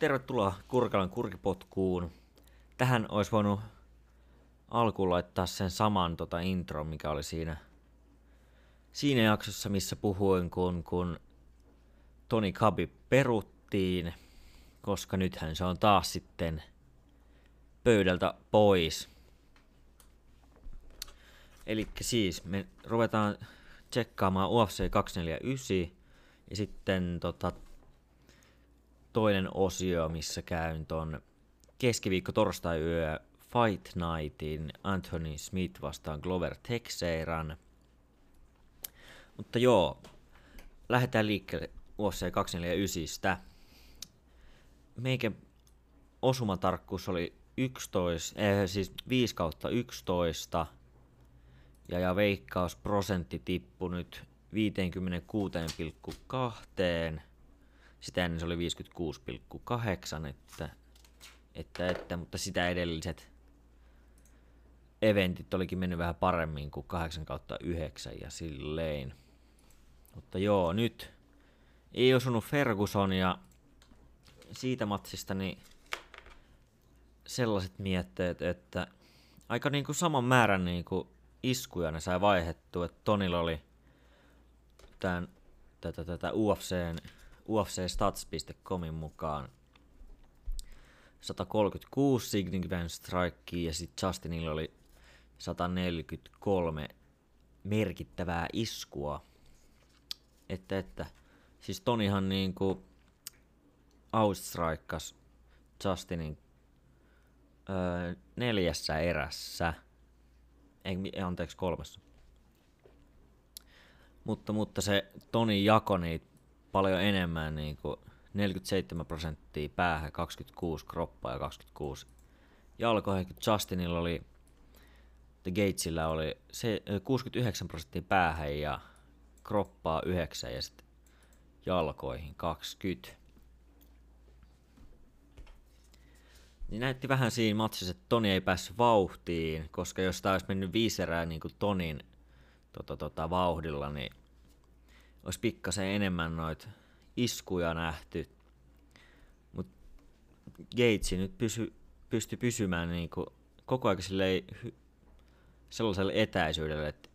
Tervetuloa Kurkalan kurkipotkuun. Tähän olisi voinut alkuun laittaa sen saman intro, mikä oli siinä jaksossa, missä puhuin, kun Toni Kabi peruttiin, koska nythän se on taas sitten pöydältä pois. Eli siis me ruvetaan tsekkaamaan UFC 249 ja sitten toinen osio, missä käyn ton keskiviikko-torstai-yö Fight Nightin Anthony Smith vastaan Glover Teixeiran. Mutta joo, lähdetään liikkeelle UFC 249. Meikä osumatarkkuus oli 5/11 ja veikkausprosentti tippui nyt 56,2. Sitä ennen se oli 56,8, mutta sitä edelliset eventit olikin mennyt vähän paremmin kuin 8/9 ja silleen. Mutta joo, nyt ei osunut Ferguson ja siitä matsista niin sellaiset mietteet, että aika niinku saman määrän niinku iskuja ne sai vaihdettua, että Tonilla oli tätä UFC stats.comin mukaan 136 significant strikea ja sitten Justinilla oli 143 merkittävää iskua. Että siis Tonihan niinku outstrikkas Justinin 4 erässä. Anteeksi, 3. Mutta se Toni jako niitä paljon enemmän, niin kuin 47% päähän, 26 kroppaa ja 26 jalkoihin. Justinilla oli, Gaethjellä oli 69% päähän ja kroppaa 9 ja sitten jalkoihin 20. Niin näytti vähän siinä matsissa, että Toni ei päässyt vauhtiin, koska jos tämä olisi mennyt 5 erää niin kuin Tonin vauhdilla, niin olisi pikkasen enemmän noita iskuja nähty, mutta Gaethje nyt pystyi pysymään niinku koko ajan sellaiselle etäisyydelle, että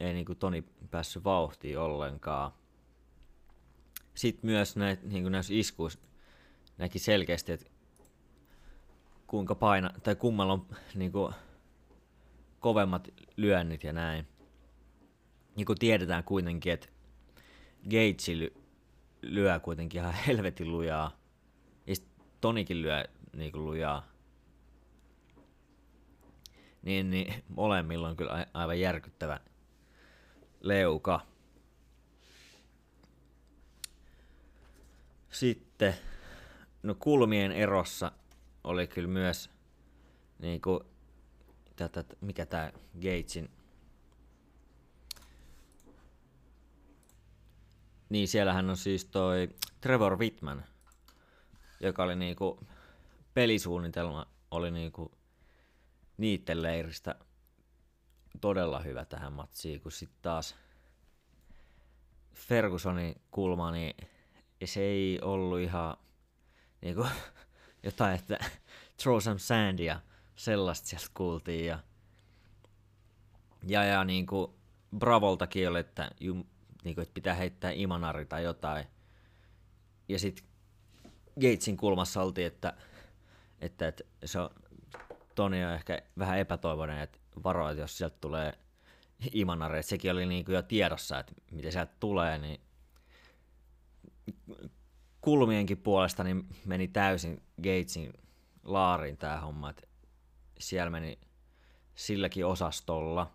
ei niinku Toni päässyt vauhtiin ollenkaan. Sitten myös näissä iskuissa näki selkeästi, että kuinka kummalla on niinku kovemmat lyönnit ja näin. Niin kuin tiedetään kuitenkin, että Gaethje lyö kuitenkin ihan helvetin lujaa. Ja Tonikin lyö niin kuin lujaa. Niin molemmilla on kyllä aivan järkyttävä leuka. Sitten kulmien erossa oli kyllä myös niin kuin mikä tää Gaethjen. Niin, siellähän on siis toi Trevor Whitman, joka oli niinku pelisuunnitelma, oli niinku niitten leiristä todella hyvä tähän matsiin, kun sit taas Fergusonin kulma, niin se ei ollut ihan niinku jotain, että throw some sand ja sellaista sieltä kuultiin ja niinku Bravoltakin oli, että että pitää heittää imanari tai jotain. Ja sitten Gaethjen kulmassa oltiin, että se on, Toni on ehkä vähän epätoivoinen, että varoa, jos sieltä tulee imanari. Et sekin oli niinku jo tiedossa, että miten sieltä tulee. Niin kulmienkin puolesta niin meni täysin Gaethjen laariin tämä homma. Et siellä meni silläkin osastolla.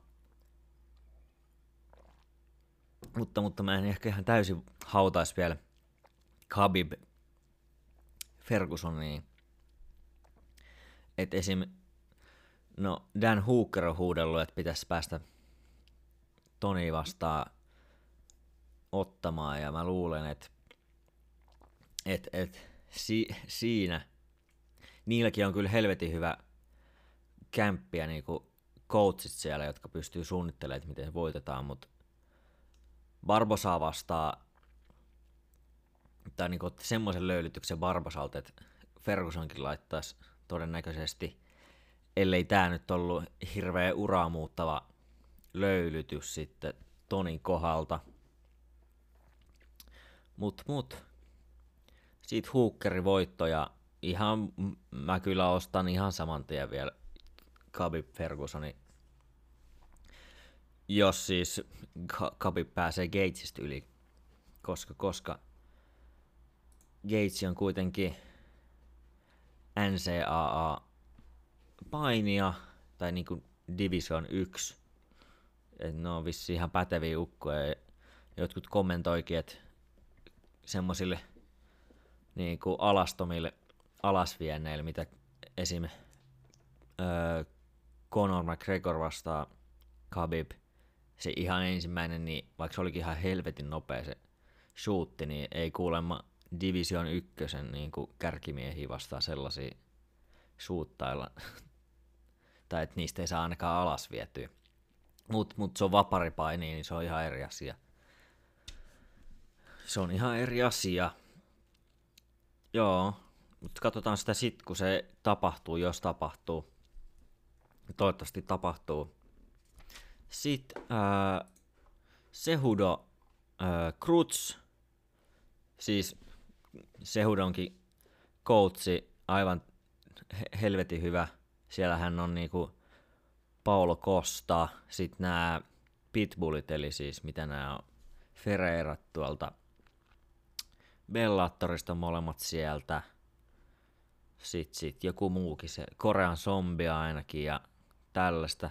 Mutta mä en ehkä ihan täysin hautaisi vielä Khabib Fergusoniin. Että esim. No, Dan Hooker on huudellut, että pitäisi päästä Toni vastaan ottamaan. Ja mä luulen, että siinä niilläkin on kyllä helvetin hyvä kämppiä, niin kuin coachit siellä, jotka pystyy suunnittelemaan, että miten voitetaan, mutta Barbosaa vastaan yrittää niin ottaa semmoisen löylytyksen Barbosalta, että Fergusonkin laittaisi todennäköisesti, ellei tämä nyt ollut hirveä uraa muuttava löylytys sitten Tonin kohdalta. Mut. Siitä Hookerin voitto ja ihan, mä kyllä ostan ihan saman tien vielä Khabib Fergusonin. Jos siis Khabib pääsee Gaethjestä yli, koska Gaethje on kuitenkin NCAA-painija, tai niinku Division 1. Et ne on vissiin ihan päteviä ukkoja. Jotkut kommentoikin, että semmosille niinku alastomille alasvienneille, mitä esim. Conor McGregor vastaa Khabib, se ihan ensimmäinen, niin vaikka se olikin ihan helvetin nopea se shootti, niin ei kuulemma Division 1 niin kärkimiehiä vastaa sellaisia shoottailla, tai että niistä ei saa ainakaan alas vietyä. Mut se on vaparipaini, niin se on ihan eri asia. Se on ihan eri asia. Joo, mutta katsotaan sitä sit, kun se tapahtuu, jos tapahtuu. Toivottavasti tapahtuu. Sitten Sehudo Kruts, siis Sehudonkin coachi, aivan helvetin hyvä. Siellähän on niinku Paolo Costa, sitten nämä pitbullit, eli siis mitä nämä on, Ferreirat tuolta Bellatorista, molemmat sieltä. Sit joku muukin, se Korean zombia ainakin ja tällaista.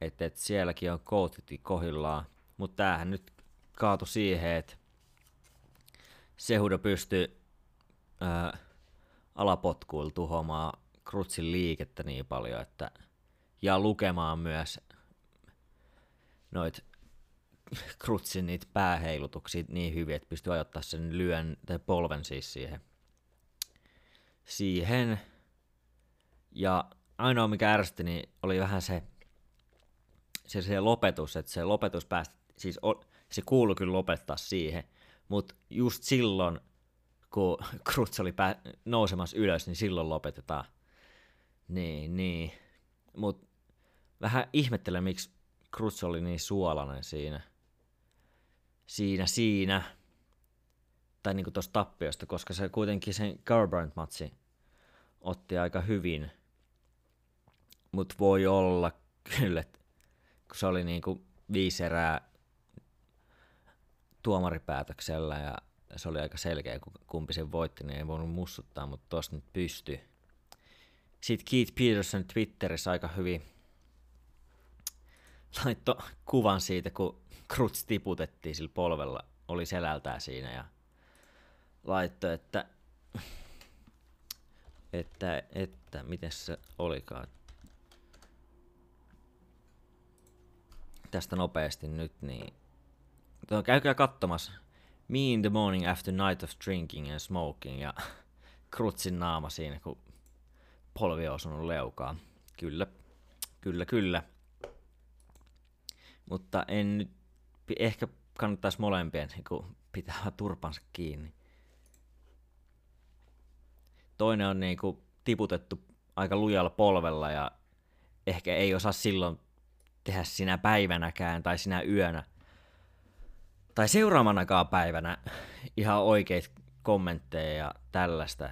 Et sielläkin on coachit kohillaan. Mutta tämähän nyt kaatui siihen, että Sehudo pystyi alapotkuilla tuhoamaan Krutsin liikettä niin paljon, että ja lukemaan myös noit Krutsin niitä pääheilutuksia niin hyvin, että pystyi ajoittamaan sen lyön tai polven siis siihen. Ja ainoa mikä ärsytti, niin oli vähän se lopetus, että se lopetus päästi, siis se kuului kyllä lopettaa siihen, mutta just silloin, kun Kruts oli nousemassa ylös, niin silloin lopetetaan. Niin. Mut vähän ihmettelen, miksi Kruts oli niin suolainen siinä. Tai niinku tossa tappiosta, koska se kuitenkin sen Garbrandt-matsi otti aika hyvin. Mut voi olla kyllä, kun se oli niinku 5 erää tuomaripäätöksellä ja se oli aika selkeä, kumpi sen voitti, niin ei voinut mussuttaa, mutta tuossa nyt pystyy. Sitten Keith Peterson Twitterissä aika hyvin laittoi kuvan siitä, kun Kruts tiputettiin sillä polvella, oli selältää siinä ja laittoi, että miten se olikaan. Tästä nopeasti nyt, niin käykää katsomassa Me in the Morning After Night of Drinking and Smoking ja Krutsin naama siinä, kun polvi on osunut leukaan. Kyllä. Mutta en nyt, ehkä kannattaisi molempien niin pitää turpansa kiinni. Toinen on niin kuin tiputettu aika lujalla polvella ja ehkä ei osaa silloin tehdä sinä päivänäkään tai sinä yönä tai seuraamanakaan päivänä ihan oikeita kommentteja ja tällaista,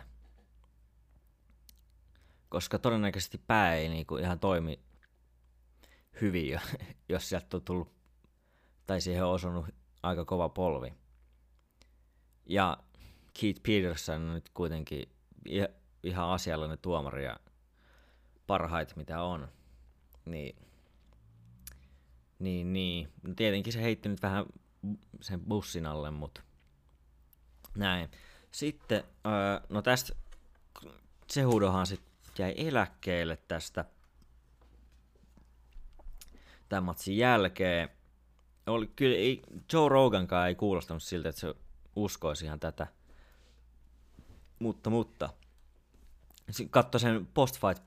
koska todennäköisesti pää ei niinku ihan toimi hyvin, jos sieltä on tullut tai siihen on osunut aika kova polvi. Ja Keith Peterson on nyt kuitenkin ihan asiallinen tuomari ja parhaita mitä on, niin. No tietenkin se heitti nyt vähän sen bussin alle, mut näin. Sitten, no tästä Sehudohan sit jäi eläkkeelle tästä tämän matsin jälkeen. Kyllä ei, Joe Rogankaan ei kuulostanut siltä, että se uskoisi ihan tätä. Mutta. Katso sen post-fight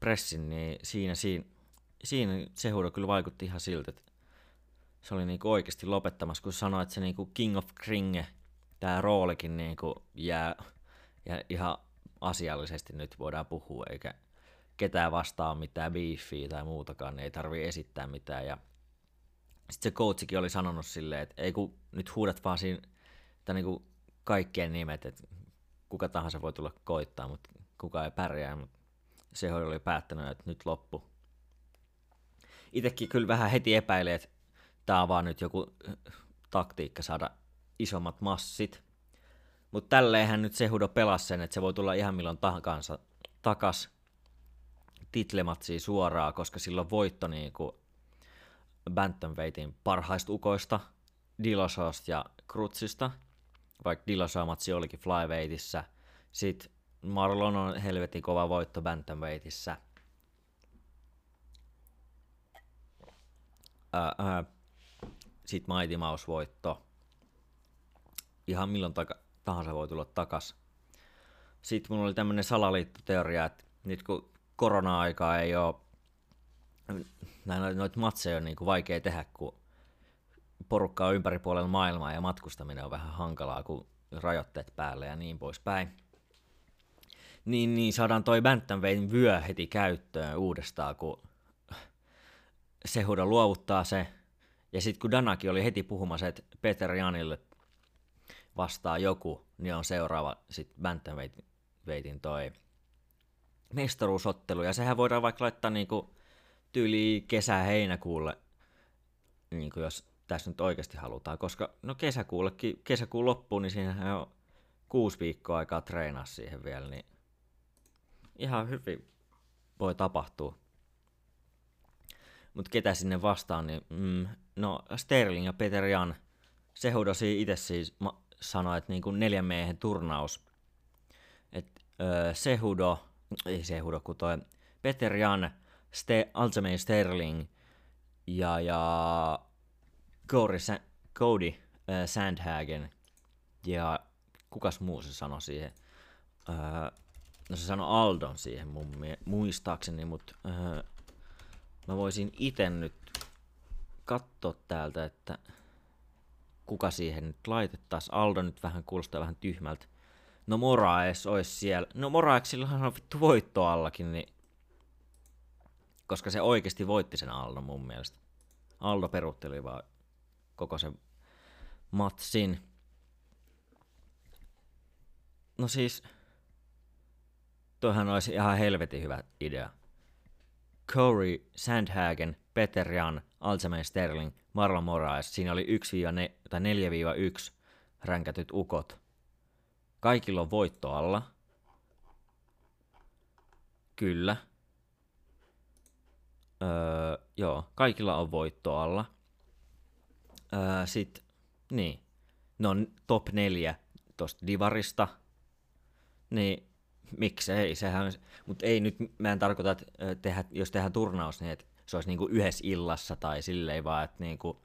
pressin, niin siinä Sehudo kyllä vaikutti ihan siltä, että se oli niinku oikeasti lopettamassa, kun sanoi, että se niinku King of Kringe tämä roolikin niin kuin jää ihan asiallisesti nyt voidaan puhua, eikä ketään vastaan mitään beefiä tai muutakaan, niin ei tarvitse esittää mitään. Ja sitten se coachikin oli sanonut silleen, että ei kun nyt huudat vaan siinä, tai niin kuin kaikkien nimet, että kuka tahansa voi tulla koittaa, mutta kuka ei pärjää, mutta Sehudo oli päättänyt, että nyt loppu. Itsekin kyllä vähän heti epäilee, että tämä on vaan nyt joku taktiikka saada isommat massit. Mutta tälleenhän nyt Sehudo pelasi sen, että se voi tulla ihan milloin tahansa takas titlematsia suoraan, koska silloin voitto niinku bantamweightin parhaista ukoista, Dillasawsta ja Krutsista, vaikka Dillasawmatsi olikin flyweightissä. Sitten Marlon on helvetin kova voitto bantamweightissä. Sitten Mighty Mouse voitto. Ihan milloin tahansa voi tulla takas. Sitten mun oli tämmönen salaliittoteoria, että nyt kun korona-aikaa ei ole, noita matseja on niin kuin vaikea tehdä, kun porukka on ympäri puolella maailmaa ja matkustaminen on vähän hankalaa, kun rajoitteet päälle ja niin poispäin. Niin saadaan toi bantamweightin vyö heti käyttöön uudestaan, kun Sehudo luovuttaa se. Ja sitten kun Danakin oli heti puhumassa, että Petr Yanille vastaa joku, niin on seuraava sitten bantamweightin toi mestaruusottelu. Ja sehän voidaan vaikka laittaa niinku tyyliin kesä-heinäkuulle, niinku jos tässä nyt oikeasti halutaan. Koska no kesäkuun loppuun, niin siinähän on 6 viikkoa aikaa treenaa siihen vielä. Niin ihan hyvin voi tapahtua. Mutta ketä sinne vastaan, niin no Sterling ja Petr Yan. Sehudo itse siis sanoi, että niinku 4 miehen turnaus. Että Petr Yan, Aljamain Sterling ja Corey Sandhagen. Ja kukas muu se sanoi siihen? No se sanoi Aldon siihen muistaakseni, mutta mä voisin itse nyt katsoa täältä, että kuka siihen nyt laitettaisiin. Aldo nyt vähän kuulostaa vähän tyhmältä. No Moraes olisi siellä. No Moraesillahan on vittu voitto allakin, niin koska se oikeasti voitti sen Aldo mun mielestä. Aldo peruutteli vaan koko sen matsin. No siis, toihan olisi ihan helvetin hyvä idea. Corey Sandhagen, Petr Yan, Aljamain Sterling, Marlon Moraes. Siinä oli 4-1 ränkätyt ukot. Kaikilla on voitto alla. Kyllä. Joo, kaikilla on voitto alla. Sitten, niin. Ne on top 4 tosta divarista. Niin. Miksei, sehän, mutta ei nyt, mä en tarkoita, että jos tehdään turnaus, niin että se olisi niinku yhdessä illassa tai silleen vaan, että niinku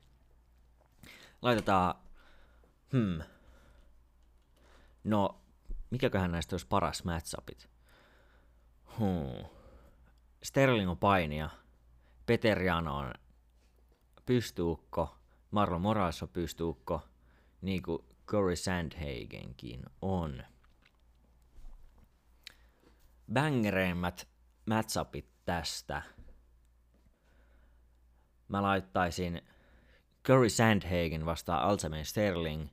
laitetaan, no, mikäköhän näistä olisi paras matchupit? Sterling on painia, Petr Yan on pystyukko, Marlon Moraes on pystyukko, niin kuin Corey Sandhagenkin on. Bangereimmät matchupit tästä. Mä laittaisin Corey Sandhagen vastaan Aljamain Sterling.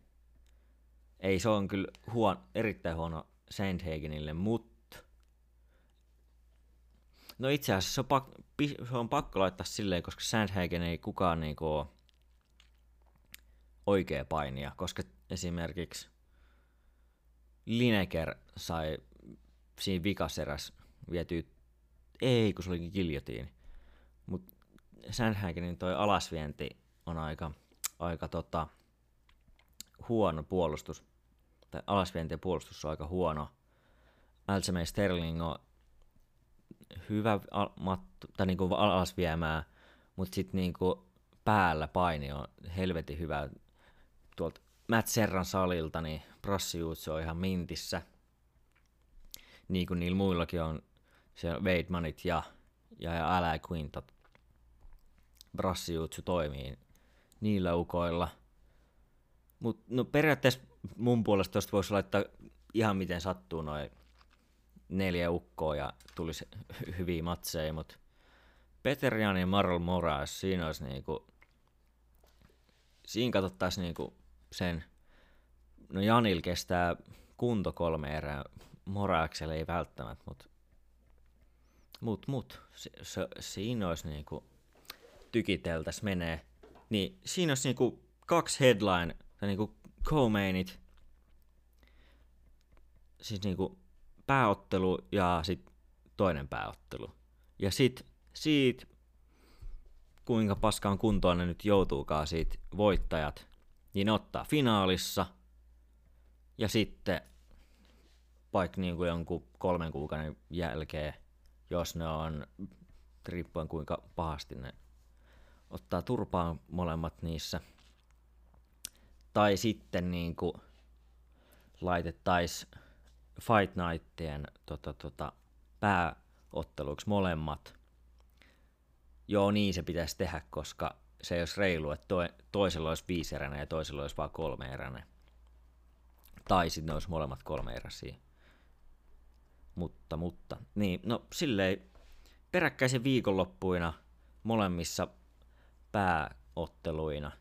Ei, se on kyllä erittäin huono Sandhagenille, mutta no itse asiassa se on pakko laittaa silleen, koska Sandhagen ei kukaan niinku ole oikea painija, koska esimerkiksi Lineker sai siinä vikaseräs vietyy, ei kun se olikin giljotiin, mutta Sandhagenin toi alasvienti on aika huono puolustus, tai alasvienti ja puolustus on aika huono. Aljamain Sterling on hyvä niinku alasviemää, mutta sitten niinku päällä paini on helvetin hyvä. Tuolta Matt Serran salilta, niin Brassiucci on ihan mintissä. Niin kuin niillä muillakin on siellä Weidmanit ja Ally Quintat. Brassiucci toimii niillä ukoilla. Mutta no periaatteessa mun puolesta tuosta voisi laittaa ihan miten sattuu noin 4 ukkoa ja tulisi hyviä matseja, mutta Petr Yan ja Marlon Moraes, siinä olisi niinku, siinä katsottaisiin niinku sen, no Janil kestää kunto 3 erää, Moraksella ei välttämättä, mut siinä olisi niinku tykiteltäs menee, niin siinä olisi niinku 2 headline, tai niinku co-mainit, siis niinku pääottelu ja sit toinen pääottelu. Ja sit siitä, kuinka paskaan kuntoon ne nyt joutuukaan siitä voittajat, niin ottaa finaalissa ja sitten vaikka niinku jonkun 3 kuukauden jälkeen, jos ne on, riippuen kuinka pahasti ne ottaa turpaan molemmat niissä. Tai sitten niinku laitettaisiin Fight Nightien pääotteluksi molemmat. Joo, niin se pitäisi tehdä, koska se ei olisi reilu, että toisella olisi 5 eränä ja toisella olisi vaan 3 eränä. Tai sitten ne olisi molemmat 3 eräsiä. Mutta. Niin, no silleen peräkkäisen viikonloppuina molemmissa pääotteluina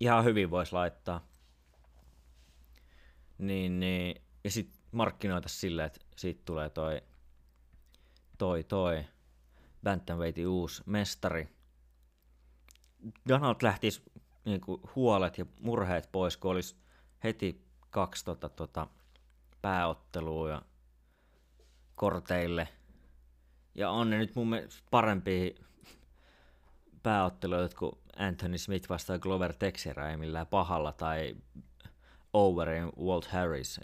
ihan hyvin voisi laittaa. Niin. Ja sit markkinoita silleen, että siitä tulee toi bantamweightin uusi mestari. Donald lähtisi niinku huolet ja murheet pois, kun olisi heti 2 pääottelua ja korteille. Ja on ne nyt mun mielestä parempia pääotteluja, kuin Anthony Smith vastaa Glover Teixeira ei millään pahalla, tai Overeem Walt Harris,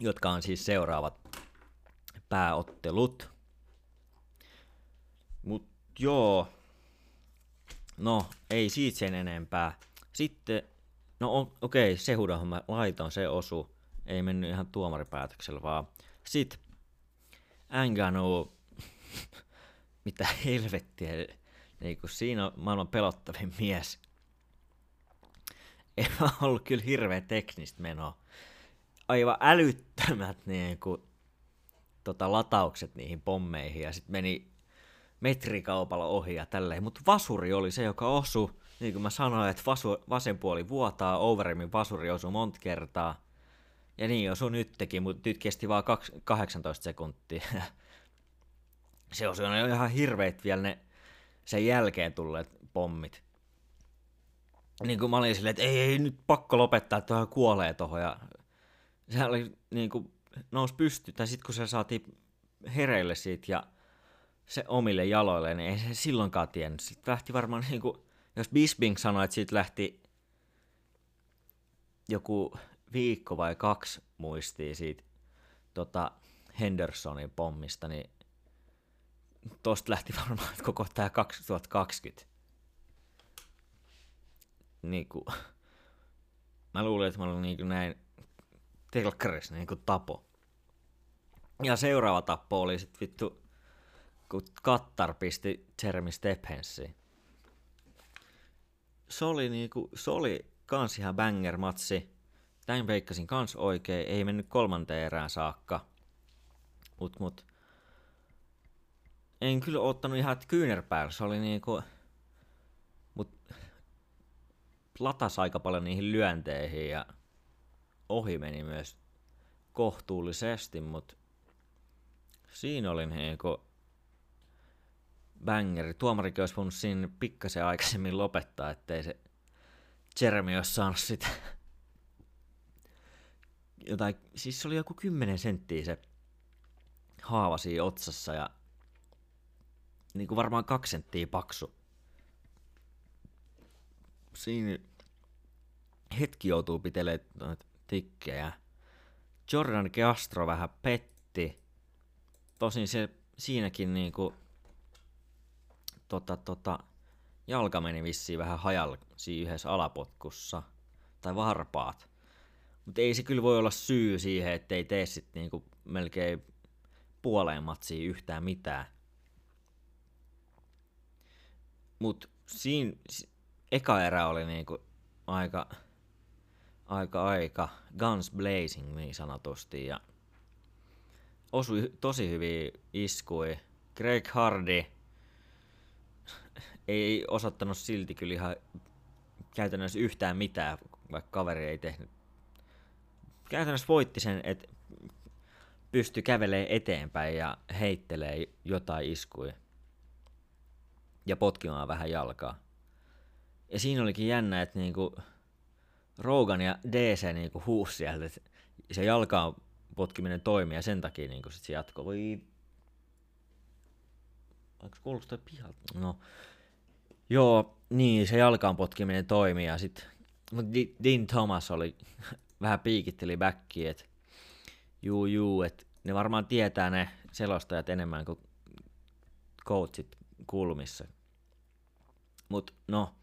jotka on siis seuraavat pääottelut. Mut joo, no ei siitä sen enempää. Sitten, no okei, Sehudonhan mä laitan, se osu. Ei mennyt ihan tuomaripäätöksellä vaan. Sit Ngannou, mitä helvettiä, niinku siinä on maailman pelottavin mies. Ei vaan ollut kyllä hirveä teknistä menoa. Aivan älyttömät niinku lataukset niihin pommeihin ja sit meni metrikaupalla ohi ja tälleen. Mut vasuri oli se, joka osui. Niin kuin mä sanoin, että vasen puoli vuotaa, Overeemin vasuri osui monta kertaa. Ja niin osui nytkin, mut nyt kesti vaan 18 sekuntia. Se osui on ihan hirveet vielä ne sen jälkeen tulleet pommit. Niin kuin mä olin silleen, että ei nyt pakko lopettaa, että tuohon kuolee tohon. Ja sehän oli niinku nousi pystyyn, tai sit kun se saatiin hereille siitä ja se omille jaloille, niin ei se silloinkaan tiennyt. Sitten lähti varmaan niinku, jos Bisping sanoi, että siitä lähti joku 1-2 viikkoa muistia siitä Hendersonin pommista, niin tosta lähti varmaan koko tää 2020. Niinku, mä luulin, että mä olin niinku näin telkkarissa niinku tapo. Ja seuraava tappo oli sit vittu, kun Kattar pisti Jeremy Stephensiin. Se oli kans ihan banger-matsi. Tän veikkasin kans oikein, ei mennyt 3. erään saakka. Mut. En kyllä ottanut ihan kyynärpäällä, se oli niinku, mut latas aika paljon niihin lyönteihin ja ohi meni myös kohtuullisesti, mut siinä oli niinku bangeri. Tuomarikin olisi voinut siinä pikkasen aikaisemmin lopettaa, ettei se Jeremy olisi saanut sitä jotain, siis se oli joku 10 senttiä se haava siinä otsassa ja niinku varmaan 2 senttiä paksu. Siinä hetki joutuu pitelemään tikkejä. Jordan Castro vähän petti. Tosin se siinäkin niinku jalka meni vissiin vähän hajalle siinä yhdessä alapotkussa. Tai varpaat. Mut ei se kyllä voi olla syy siihen, ettei tee sit niinku melkein puoleen matsiin yhtään mitään. Mut siinä eka erä oli niinku aika guns blazing niin sanotusti, ja osui tosi hyvin iskui. Greg Hardy ei osattanut silti kyllä ihan käytännössä yhtään mitään, vaikka kaveri ei tehnyt. Käytännössä voitti sen, että pystyi kävelemään eteenpäin ja heittelee jotain iskuja ja potkimaan vähän jalkaa. Ja siinä olikin jännä, että niinku Rogan ja DC niinku huusi sieltä, että se jalkaan potkiminen toimii ja sen takia niinku sit se jatkoi. Voi... Onko kuulostaa pihalta? No. Joo, niin se jalkaan potkiminen toimii ja sit Dean Thomas oli vähän piikitteli backiin, että juu, että ne varmaan tietää ne selostajat enemmän kuin coachit kulmissa. Mut no,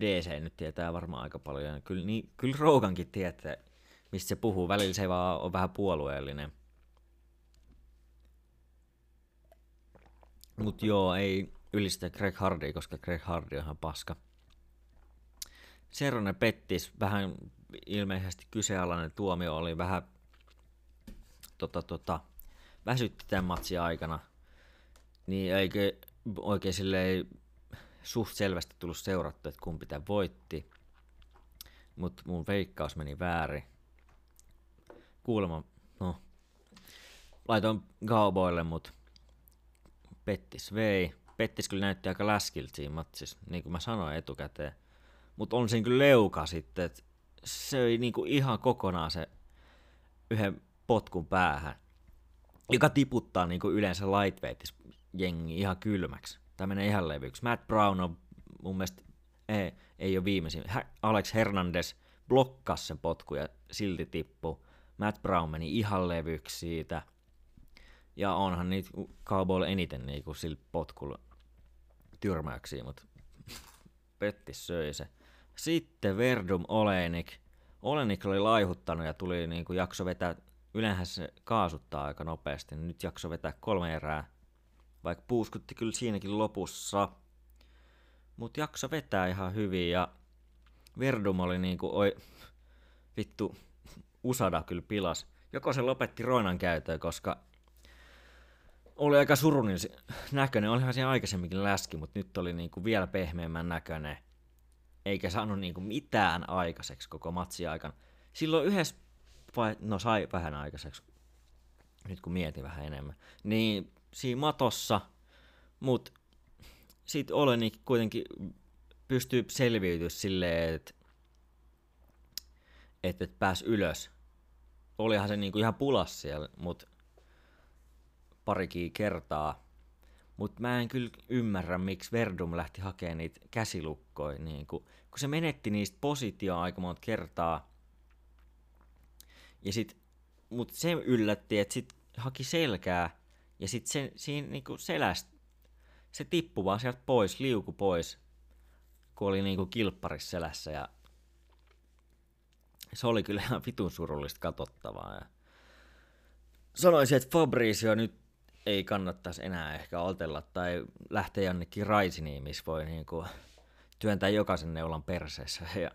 DC nyt tietää varmaan aika paljon. Kyllä, niin, kyllä Rogankin tietää, mistä se puhuu. Välillä se vaan on vähän puolueellinen. Mut joo, ei ylistä Greg Hardy, koska Greg Hardy on ihan paska. Serrone pettis, vähän ilmeisesti kyseenalainen tuomio oli, vähän väsytti tämän matsin aikana. Niin eikö oikein silleen suht selvästi tullut seurattu, että kumpi tämän voitti. Mut mun veikkaus meni väärin. Kuulemma, no, laitoin Cowboylle, mut Pettis vei. Pettis kyllä näytti aika läskiltä siinä matsissa, niin kuin mä sanoin etukäteen. Mut on siinä kyllä leuka sitten, että se oli niinku ihan kokonaan se yhden potkun päähän, joka tiputtaa niinku yleensä lightweightis jengi ihan kylmäksi. Tämä menee ihan levyksi. Matt Brown on mun mielestä, ei ole viimeisin. Alex Hernandez blokkasi sen potku ja silti tippui. Matt Brown meni ihan levyksi siitä. Ja onhan niitä Cowboylle eniten niinku sillä potkulla tyrmäyksiä, mutta Pettis söi se. Sitten Verdum Olenik. Olenik oli laihuttanut ja tuli niinku jakso vetää, yleensä se kaasuttaa aika nopeasti. Nyt jakso vetää 3 erää. Vaikka puuskutti kyllä siinäkin lopussa, mut jakso vetää ihan hyvin ja Verdum oli niinku, Usada kyllä pilas. Joko se lopetti Roinan käytön, koska oli aika surunin näköinen, olihan siinä aikaisemminkin läski, mut nyt oli niinku vielä pehmeämmän näköinen. Eikä saanut niinku mitään aikaiseksi koko matsin aikana. Silloin yhdessä, no sai vähän aikaiseksi, nyt kun mietin vähän enemmän, niin siinä matossa, mut sit Olenik kuitenkin pystyy selviytymään silleen, että pääsi ylös. Olihan se niinku ihan pulas siellä, mut parikin kertaa. Mut mä en kyllä ymmärrä, miksi Verdum lähti hakemaan niitä käsilukkoja niinku, kun se menetti niistä positioa aika monta kertaa. Ja sit, mut se yllätti, että sit haki selkää. Ja sitten se tippui vaan sieltä pois, liuku pois, kun oli niinku kilpparis selässä. Ja se oli kyllä ihan vitun surullista katsottavaa. Ja sanoisin, että Fabricio nyt ei kannattaisi enää ehkä altella tai lähteä jonnekin Raisiniin, missä voi niinku työntää jokaisen neulan perseessä ja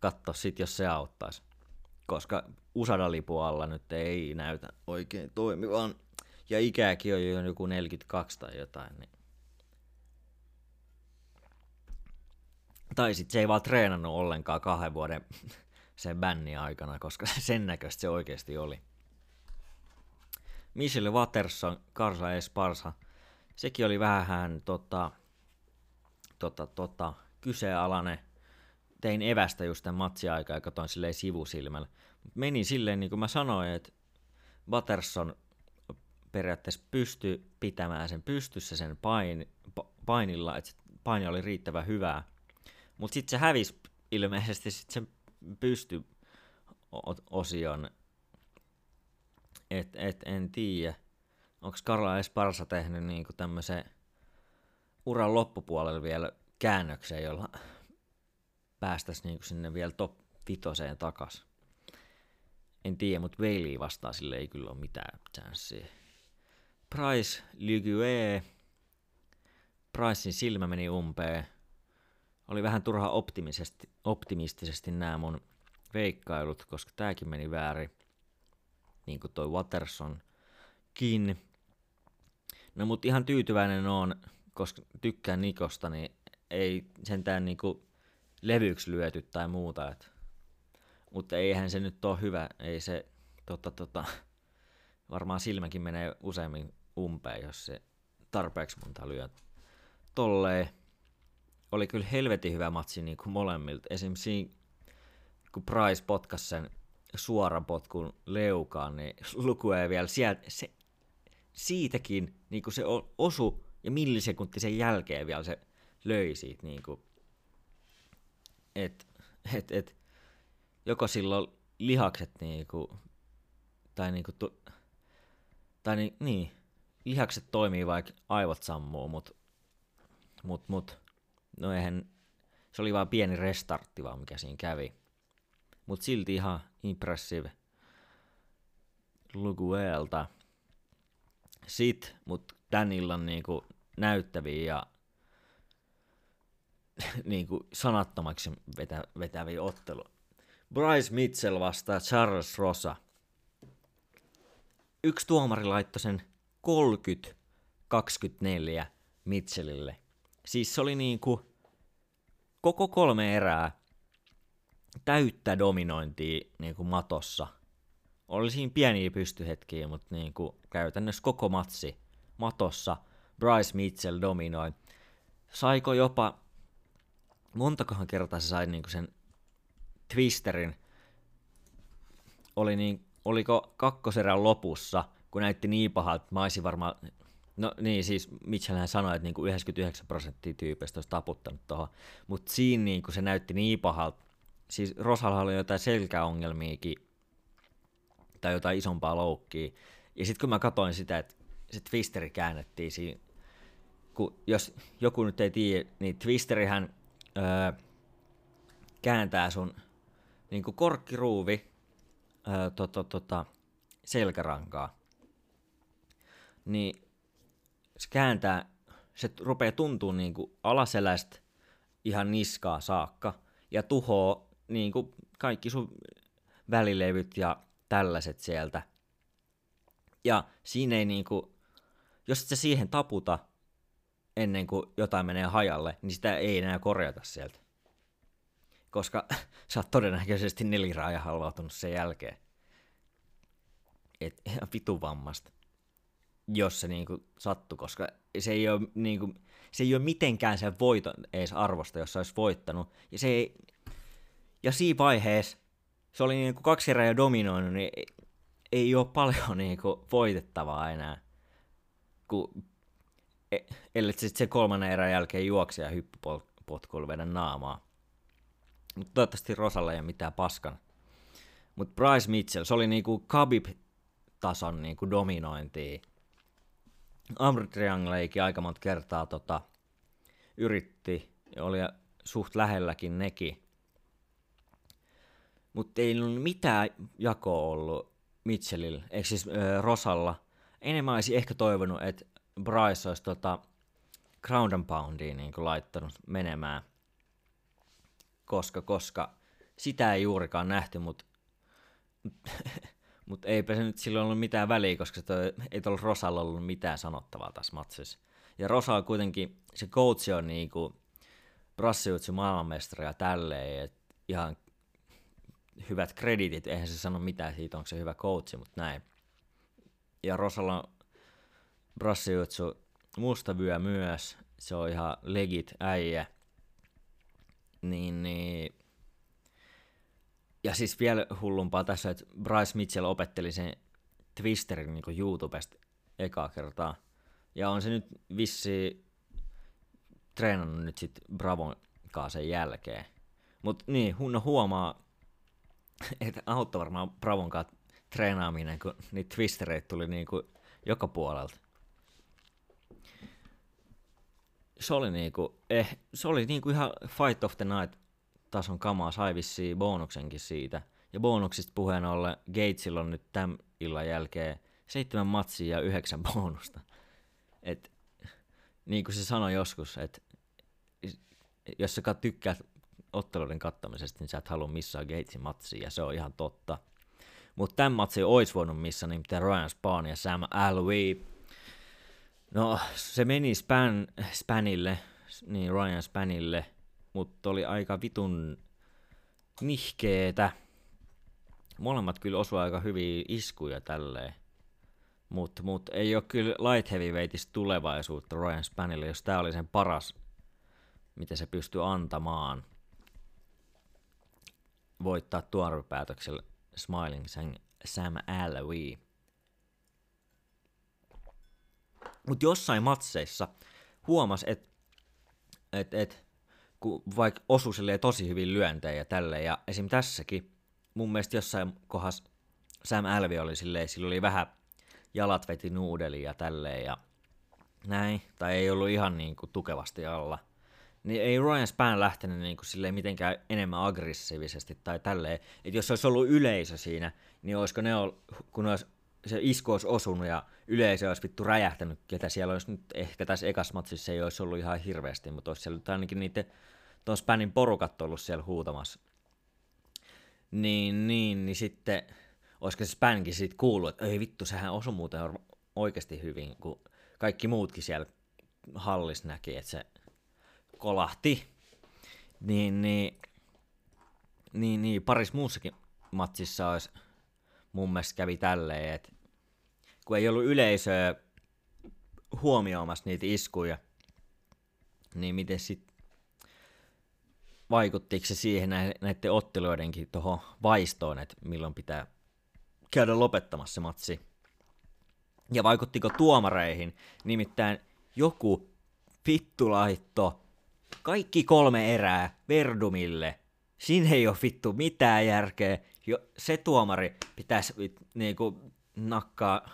katsoa sit, jos se auttaisi. Koska Usada-lipu alla nyt ei näytä oikein toimivan. Ja ikääkin on jo joku 42 tai jotain. Niin. Tai sit se ei vaan treenannut ollenkaan 2 vuoden sen bännin aikana, koska sen näköistä se oikeesti oli. Michelle Watterson, Carla Esparza, sekin oli vähän kyseenalainen. Tein evästä just tämän matsin aikaa ja katsoin silleen sivusilmällä. Meni silleen niin kuin mä sanoin, että Watterson periaatteessa pystyi pitämään sen pystyssä sen painilla, että paini oli riittävän hyvää. Mutta sitten se hävisi ilmeisesti sit sen pystyosion. En tiedä, onko Carla Esparza tehnyt niinku tämmöisen uran loppupuolella vielä käännöksen, jolla päästäisiin niinku sinne vielä top 5:een takas. En tiedä, mutta Bailey vastaan sille ei kyllä ole mitään chanssiä. Price Lugue. Pricein silmä meni umpeen. oli vähän turha optimistisesti nämä mun veikkailut, koska tääkin meni väärin, niin kuin toi Wattersonkin. No mut ihan tyytyväinen oon, koska tykkään Nikosta, niin ei sentään niinku levyksi lyöty tai muuta. Mutta eihän se nyt ole hyvä, ei se varmaan silmäkin menee useammin umpeen, jos se tarpeeksi monta lyö. Tolleen oli kyllä helvetin hyvä matsi niin kuin molemmilta. Esimerkiksi kun Price potkasi sen suoran potkun leukaan, niin luku ei vielä sieltä, siitäkin niin kuin se osu ja millisekunti sen jälkeen vielä se löi siitä. Niin kuin. Et, joko silloin lihakset niin kuin, lihakset toimii vaikka aivot sammuu, mut no eihän, se oli vaan pieni restartti vaan mikä siinä kävi. Mut silti ihan impressive Luguelta. Sit, mut tän illan niinku näyttäviä ja niinku sanattomaksi vetäviä ottelu. Bryce Mitchell vastaa Charles Rosa. Yksi tuomari laittoi sen 30-24 Mitchellille. Siis se oli niinku koko 3 erää täyttä dominointia niinku matossa. Oli siinä pieniä pystyhetkiä, mutta niinku käytännössä koko matsi matossa Bryce Mitchell dominoi. Saiko jopa, montakohan kertaa se sai niinku sen twisterin, oliko kakkoserän lopussa, kun näytti niin pahaa, että mä olisin varmaan, no niin siis Mitchellhän sanoi, että niinku 99% tyypeistä olisi taputtanut tuohon, mutta siinä niinku se näytti niin pahalta, siis Rosalla oli jotain selkäongelmiakin tai jotain isompaa loukkia, ja sitten kun mä katsoin sitä, että se twisteri käännettiin siinä, kun jos joku nyt ei tiedä, niin twisterihän kääntää sun niinku korkkiruuvi selkärankaa, niin se kääntää, se rupeaa tuntua niinku alaselästä ihan niskaa saakka ja tuhoaa niinku kaikki sun välilevyt ja tällaiset sieltä. Ja siinä ei niinku, jos et sä siihen taputa ennen kuin jotain menee hajalle, niin sitä ei enää korjata sieltä. Koska sä oot todennäköisesti 4 raaja halvautunut sen jälkeen. Et ihan vituvammasta, jos se niinku sattuu, koska se ei ole mitenkään sen voiton ees arvosta, jos se olisi voittanut. Ja, siinä vaiheessa se oli niinku 2 erää jo dominoinut, niin ei ole paljon niinku voitettavaa enää, ellei sitten sen 3. erän jälkeen juokse ja hyppypotkuilla vedä naamaa. Mutta toivottavasti Rosalla ei ole mitään paskan. Mutta Bryce Mitchell, se oli niinku Khabib-tason niinku dominointia. Amr Triangleikin aika monta kertaa yritti, ja oli suht lähelläkin nekin. Mutta ei ollut mitään jakoa ollut Mitchellillä, eikö siis Rosalla. Enemmän olisi ehkä toivonut, että Bryce olisi ground and poundia niinku laittanut menemään. Koska sitä ei juurikaan nähty, mut eipä se nyt silloin ollut mitään väliä, koska ei tuolla Rosalla ollut mitään sanottavaa tässä matsissa. Ja Rosa on kuitenkin, se coach on niinku brassiutsi maailmanmestari ja tälleen, et ihan hyvät kreditit, eihän se sano mitään siitä, onko se hyvä coachi, mutta näin. Ja Rosalla on brassiutsi mustavyö myös, se on ihan legit äijä. Niin. Ja siis vielä hullumpaa tässä, että Bryce Mitchell opetteli sen twisterin niin kuin YouTubesta ekaa kertaa. Ja on se nyt vissiin treenannut nyt sit Bravon kanssa sen jälkeen. Mut niin, no huomaa, että auttaa varmaan Bravon kanssa treenaaminen, kun niitä twistereitä tuli niin kuin joka puolelta. Se oli niinku ihan Fight of the Night tason kamaa, sai vissiin bonuksenkin siitä. Ja bonuksista puheen ollen Gatesilla on nyt tämän illan jälkeen 7 matsia ja 9 bonusta. Et, niin kuin se sanoi joskus, että jos sä tykkäät otteluiden kattamisesta, niin sä et halua missään Gaethjen matsia, ja se on ihan totta. Mutta tämän matsin olisi voinut missään, niin mitä Ryan Spann ja Sam Alvey. No, se meni Spanille, niin Ryan Spanille, mutta oli aika vitun nihkeetä. Molemmat kyllä osui aika hyviä iskuja tälleen. Mut ei ole kyllä light heavyweightistä tulevaisuutta Ryan Spanille, jos tää oli sen paras, mitä se pystyi antamaan. Voittaa tuomaripäätöksellä Smiling Sam Alvey. Mut jossain matseissa huomas, että kun vaikka osui silleen tosi hyvin lyöntejä ja tälleen, ja esim. Tässäkin mun mielestä jossain kohdassa Sam Alvey oli silleen, sillä oli vähän jalat veti nuudeliin ja tälleen ja näin, tai ei ollut ihan niinku tukevasti alla. Niin ei Ryan Spann lähtenyt niinku silleen mitenkään enemmän aggressiivisesti tai tälleen, että jos olisi ollut yleisö siinä, niin olisiko ne ollut, kun olisi, se isku olisi osunut ja yleisö olisi vittu räjähtänyt, ketä siellä olisi nyt, ehkä tässä ekassa matsissa ei olisi ollut ihan hirveästi, mutta olisi siellä ainakin niiden, tuon Spannin porukat ollut siellä huutamassa. Niin sitten, olisiko se Spannkin siitä kuullut, että ei vittu, sehän osui muuten oikeasti hyvin, kun kaikki muutkin siellä hallissa näki, että se kolahti. Niin parissa muussakin matsissa olisi, mun mielestä kävi tälleen, että kun ei ollut yleisöä huomioimassa niitä iskuja, niin miten sitten vaikuttiko se siihen näiden otteluidenkin tuohon vaistoon, että milloin pitää käydä lopettamassa se matsi. Ja vaikuttiko tuomareihin, nimittäin joku vittu laitto kaikki 3 erää Verdumille. Siinä ei ole vittu mitään järkeä. Se tuomari pitäisi niinku nakkaa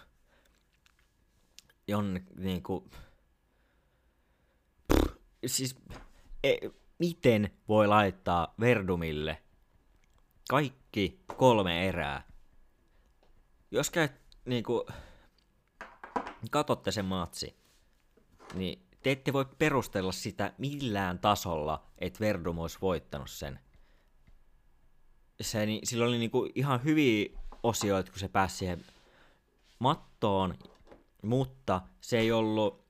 jonnekin niinku... Siis... Miten voi laittaa Verdumille kaikki 3 erää? Jos käyt niinku... Katotte sen matsi, niin te ette voi perustella sitä millään tasolla, että Verdum olisi voittanut sen. Se, niin, sillä oli niinku ihan hyviä osioita, kun se pääsi siihen mattoon, mutta se ei ollut...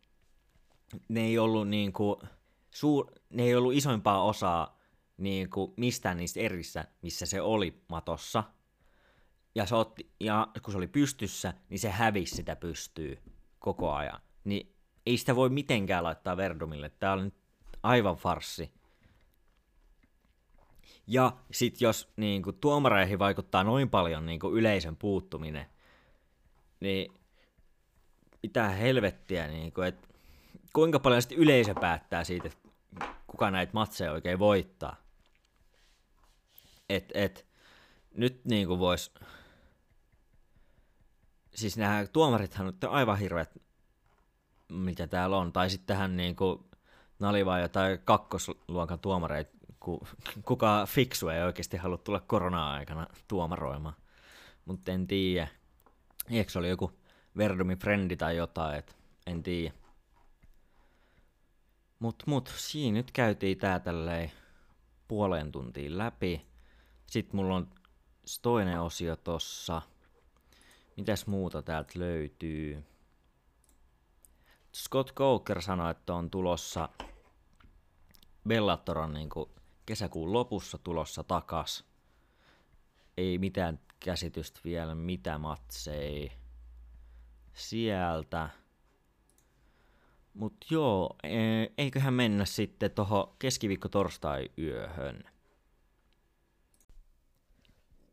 Ne ei ollut isoimpaa osaa niin kuin mistään niistä erissä, missä se oli matossa. Ja kun se oli pystyssä, niin se hävisi sitä pystyy koko ajan. Niin ei sitä voi mitenkään laittaa Verdumille. Tää oli nyt aivan farssi. Ja sit jos niin kuin tuomareihin vaikuttaa noin paljon niin kuin yleisön puuttuminen, niin mitä helvettiä, niin kuin, että kuinka paljon sitten yleisö päättää siitä, että kuka näitä matseja oikein voittaa. Nyt niinku vois... Siis nämä tuomarithan nyt on aivan hirveät, mitä täällä on. Tai sittenhän niinku nalivaa jotain kakkosluokan tuomareita, kuka fiksu ei oikeasti halua tulla korona-aikana tuomaroimaan. Mut en tiedä. Eikö oli joku Verdumin frendi tai jotain, et en tiedä. Mut siinä nyt käytiin tää tälleen puoleen tuntiin läpi. Sitten mulla on toinen osio tossa. Mitäs muuta täältä löytyy? Scott Coker sanoi, että on tulossa Bellatoron niinku kesäkuun lopussa tulossa takas. Ei mitään käsitystä vielä, mitä matsei sieltä. Mut joo, eiköhän mennä sitten tohon keskiviikko-torstai-yöhön.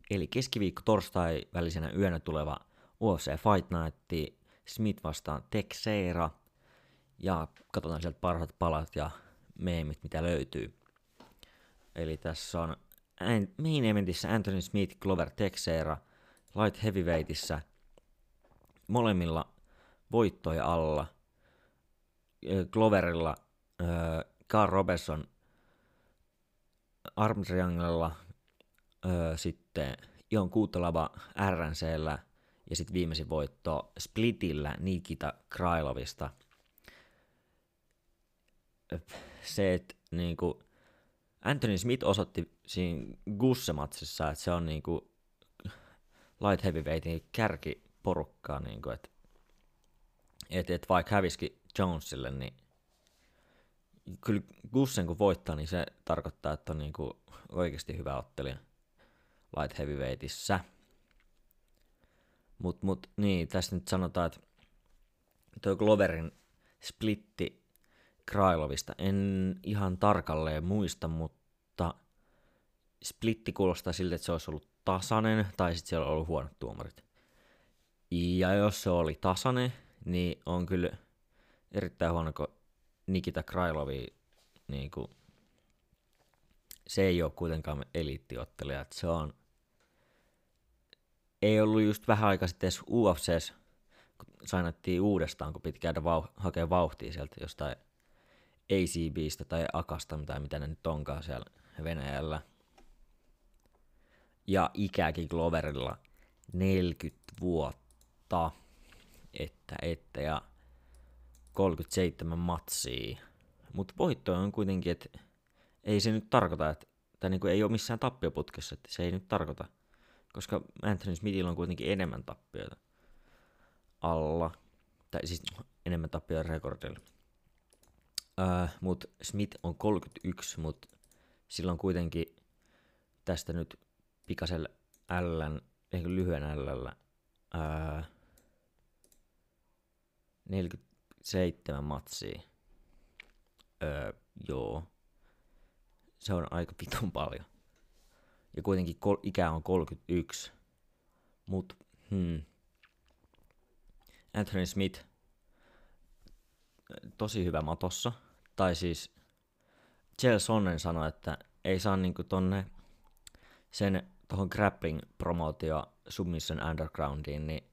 Eli keskiviikko-torstai välisenä yönä tuleva UFC Fight Night, Smith vastaan Teixeira. Ja katsotaan sieltä parhaat palat ja meemit, mitä löytyy. Eli tässä on main eventissä Anthony Smith, Glover Teixeira, light heavyweightissä. Molemmilla voittoja alla. Gloverilla, Carl Robertson Arm Trianglella, sitten Jon Kuutolava RNC:llä ja sitten viimeisin voitto Splitillä Nikita Krailovista. Se, että niinku, Anthony Smith osoitti siinä Gusse-matsissa, että se on niinku light heavyweightin kärkiporukkaa, niinku, että et vaikka hävisikin Jonesille, niin kyllä Gussen kun voittaa, niin se tarkoittaa, että on niinku oikeasti hyvä ottelija light heavyweightissä. Mut niin, tässä nyt sanotaan, että tuo Gloverin splitti Krailovista, en ihan tarkalleen muista, mutta splitti kuulostaa siltä, että se olisi ollut tasainen, tai sitten siellä on ollut huonot tuomarit. Ja jos se oli tasainen, niin on kyllä erittäin huono, kun Nikita Krailovi, niin kuin, se ei ole kuitenkaan eliittiottelija, että se on, ei ollut just vähän aikaa sitten edes UFCs, kun sainattiin uudestaan, kun piti käydä hakea vauhtia sieltä jostain ACBstä tai Akasta tai mitä ne nyt onkaan siellä Venäjällä. Ja ikäkin Gloverilla 40 vuotta, että ja 37 matsia. Mutta voitto on kuitenkin, että ei se nyt tarkoita, että tai niinku ei ole missään tappioputkessa, että se ei nyt tarkoita, koska Anthony Smithillä on kuitenkin enemmän tappioita alla, tai siis enemmän tappioita rekordilla. Mutta Smith on 31, mutta sillä on kuitenkin tästä nyt pikasella L:n, ehkä lyhyen L:llä, 47 matsia. Joo. Se on aika vitun paljon. Ja kuitenkin ikä on 31. Mut, Anthony Smith, tosi hyvä matossa. Tai siis Chael Sonnen sanoi, että ei saa niinku tonne sen tohon grappling-promootio Submission Undergroundiin, niin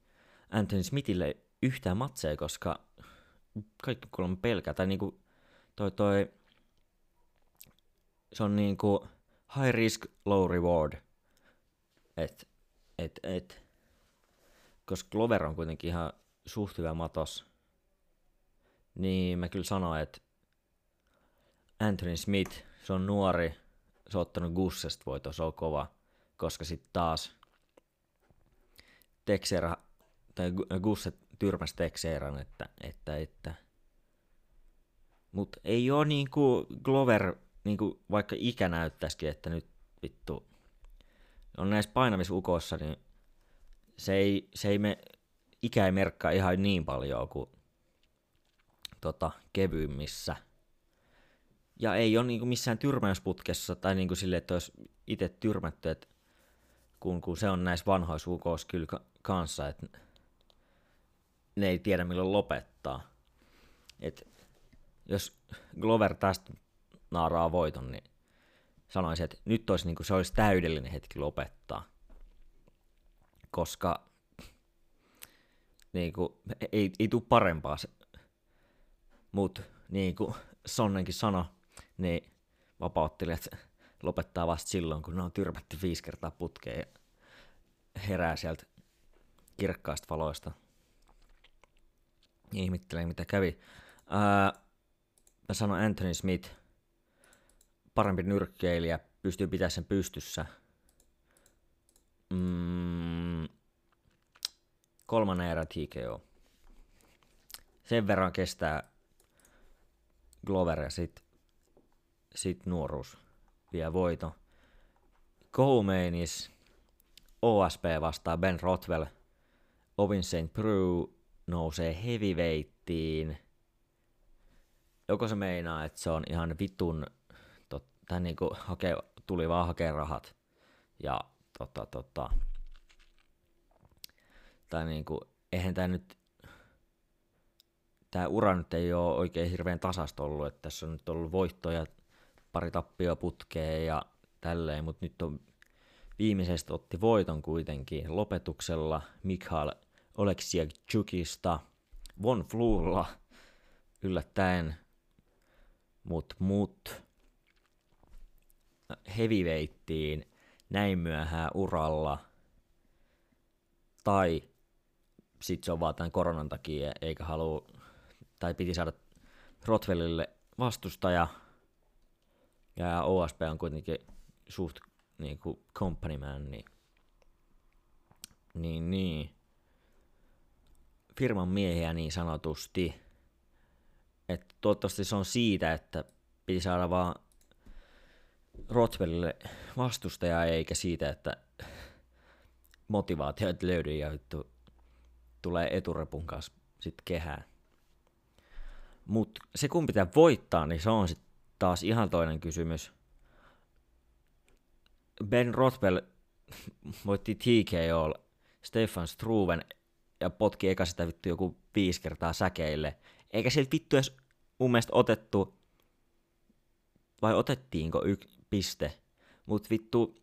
Anthony Smithille yhtään matseja, koska kaikki kuulemma pelkää. Tai niinku toi se on niinku high risk, low reward. Koska Glover on kuitenkin ihan suht hyvä matos, niin mä kyllä sanoin, että Anthony Smith, se on nuori, se on ottanut Gussesta voitoa, se on kova, koska sitten taas Teixeira, tai Gusse tyrmäsi Teixeiran, että. Mut ei oo niinku Glover, niinku vaikka ikä näyttäisikin, että nyt vittu, on näissä painamisukoissa, niin ikä ei merkkaa ihan niin paljon kuin kevyimmissä. Ja ei ole niinku missään tyrmäysputkessa tai niinku silleen, että olisi itse tyrmätty, että kun se on näissä vanhoissa ukoissa kyllä kanssa, että ne ei tiedä milloin lopettaa. Et jos Glover tästä naaraa voiton, niin sanoisin, että nyt olisi, niinku, se olisi täydellinen hetki lopettaa, koska niinku, ei tule parempaa se. Mut niin kuin Sonnenkin sanoi, niin vapauttelijat lopettaa vasta silloin, kun ne on tyrmätty 5 kertaa putkeen ja herää sieltä kirkkaista valoista. Ihmettelee mitä kävi. Mä sanoin Anthony Smith, parempi nyrkkeilijä, pystyy pitämään sen pystyssä. Kolmannen erä TKO. Sen verran kestää Glover ja sit nuoruus vie voito. Co-mainis OSP vastaa Ben Rothwell. Ovince Saint Preux nousee heavyweightiin. Joko se meinaa, että se on ihan vitun, tai niinku tuli vaan hakee rahat. Ja tai niinku, eihän tää nyt, tämä ura nyt ei ole oikein hirveän tasasta ollut, että tässä on nyt ollut voittoja, pari tappioa putkeen ja tälleen, mutta nyt on viimeisestä otti voiton kuitenkin lopetuksella Mikhail Oleksijukista Von Flulla yllättäen, mut heavyweightiin näin myöhään uralla, tai sit se on vaan tämän koronan takia eikä halua, tai piti saada Rothwellille vastustaja, Ja OSP on kuitenkin suht niinku company man, niin firman miehiä niin sanotusti. Että toivottavasti se on siitä, että piti saada vaan Rothwellille vastustajaa, eikä siitä, että motivaatioit löydy ja tulee eturepun kanssa sitten kehään. Mutta se kun pitää voittaa, niin se on sitten taas ihan toinen kysymys. Ben Rothwell voitti TKO:lla Stefan Struven ja potki eka sitä vittu joku 5 kertaa säkeille. Eikä sieltä vittu edes mun mielestä otettu, vai otettiinko piste, mut vittu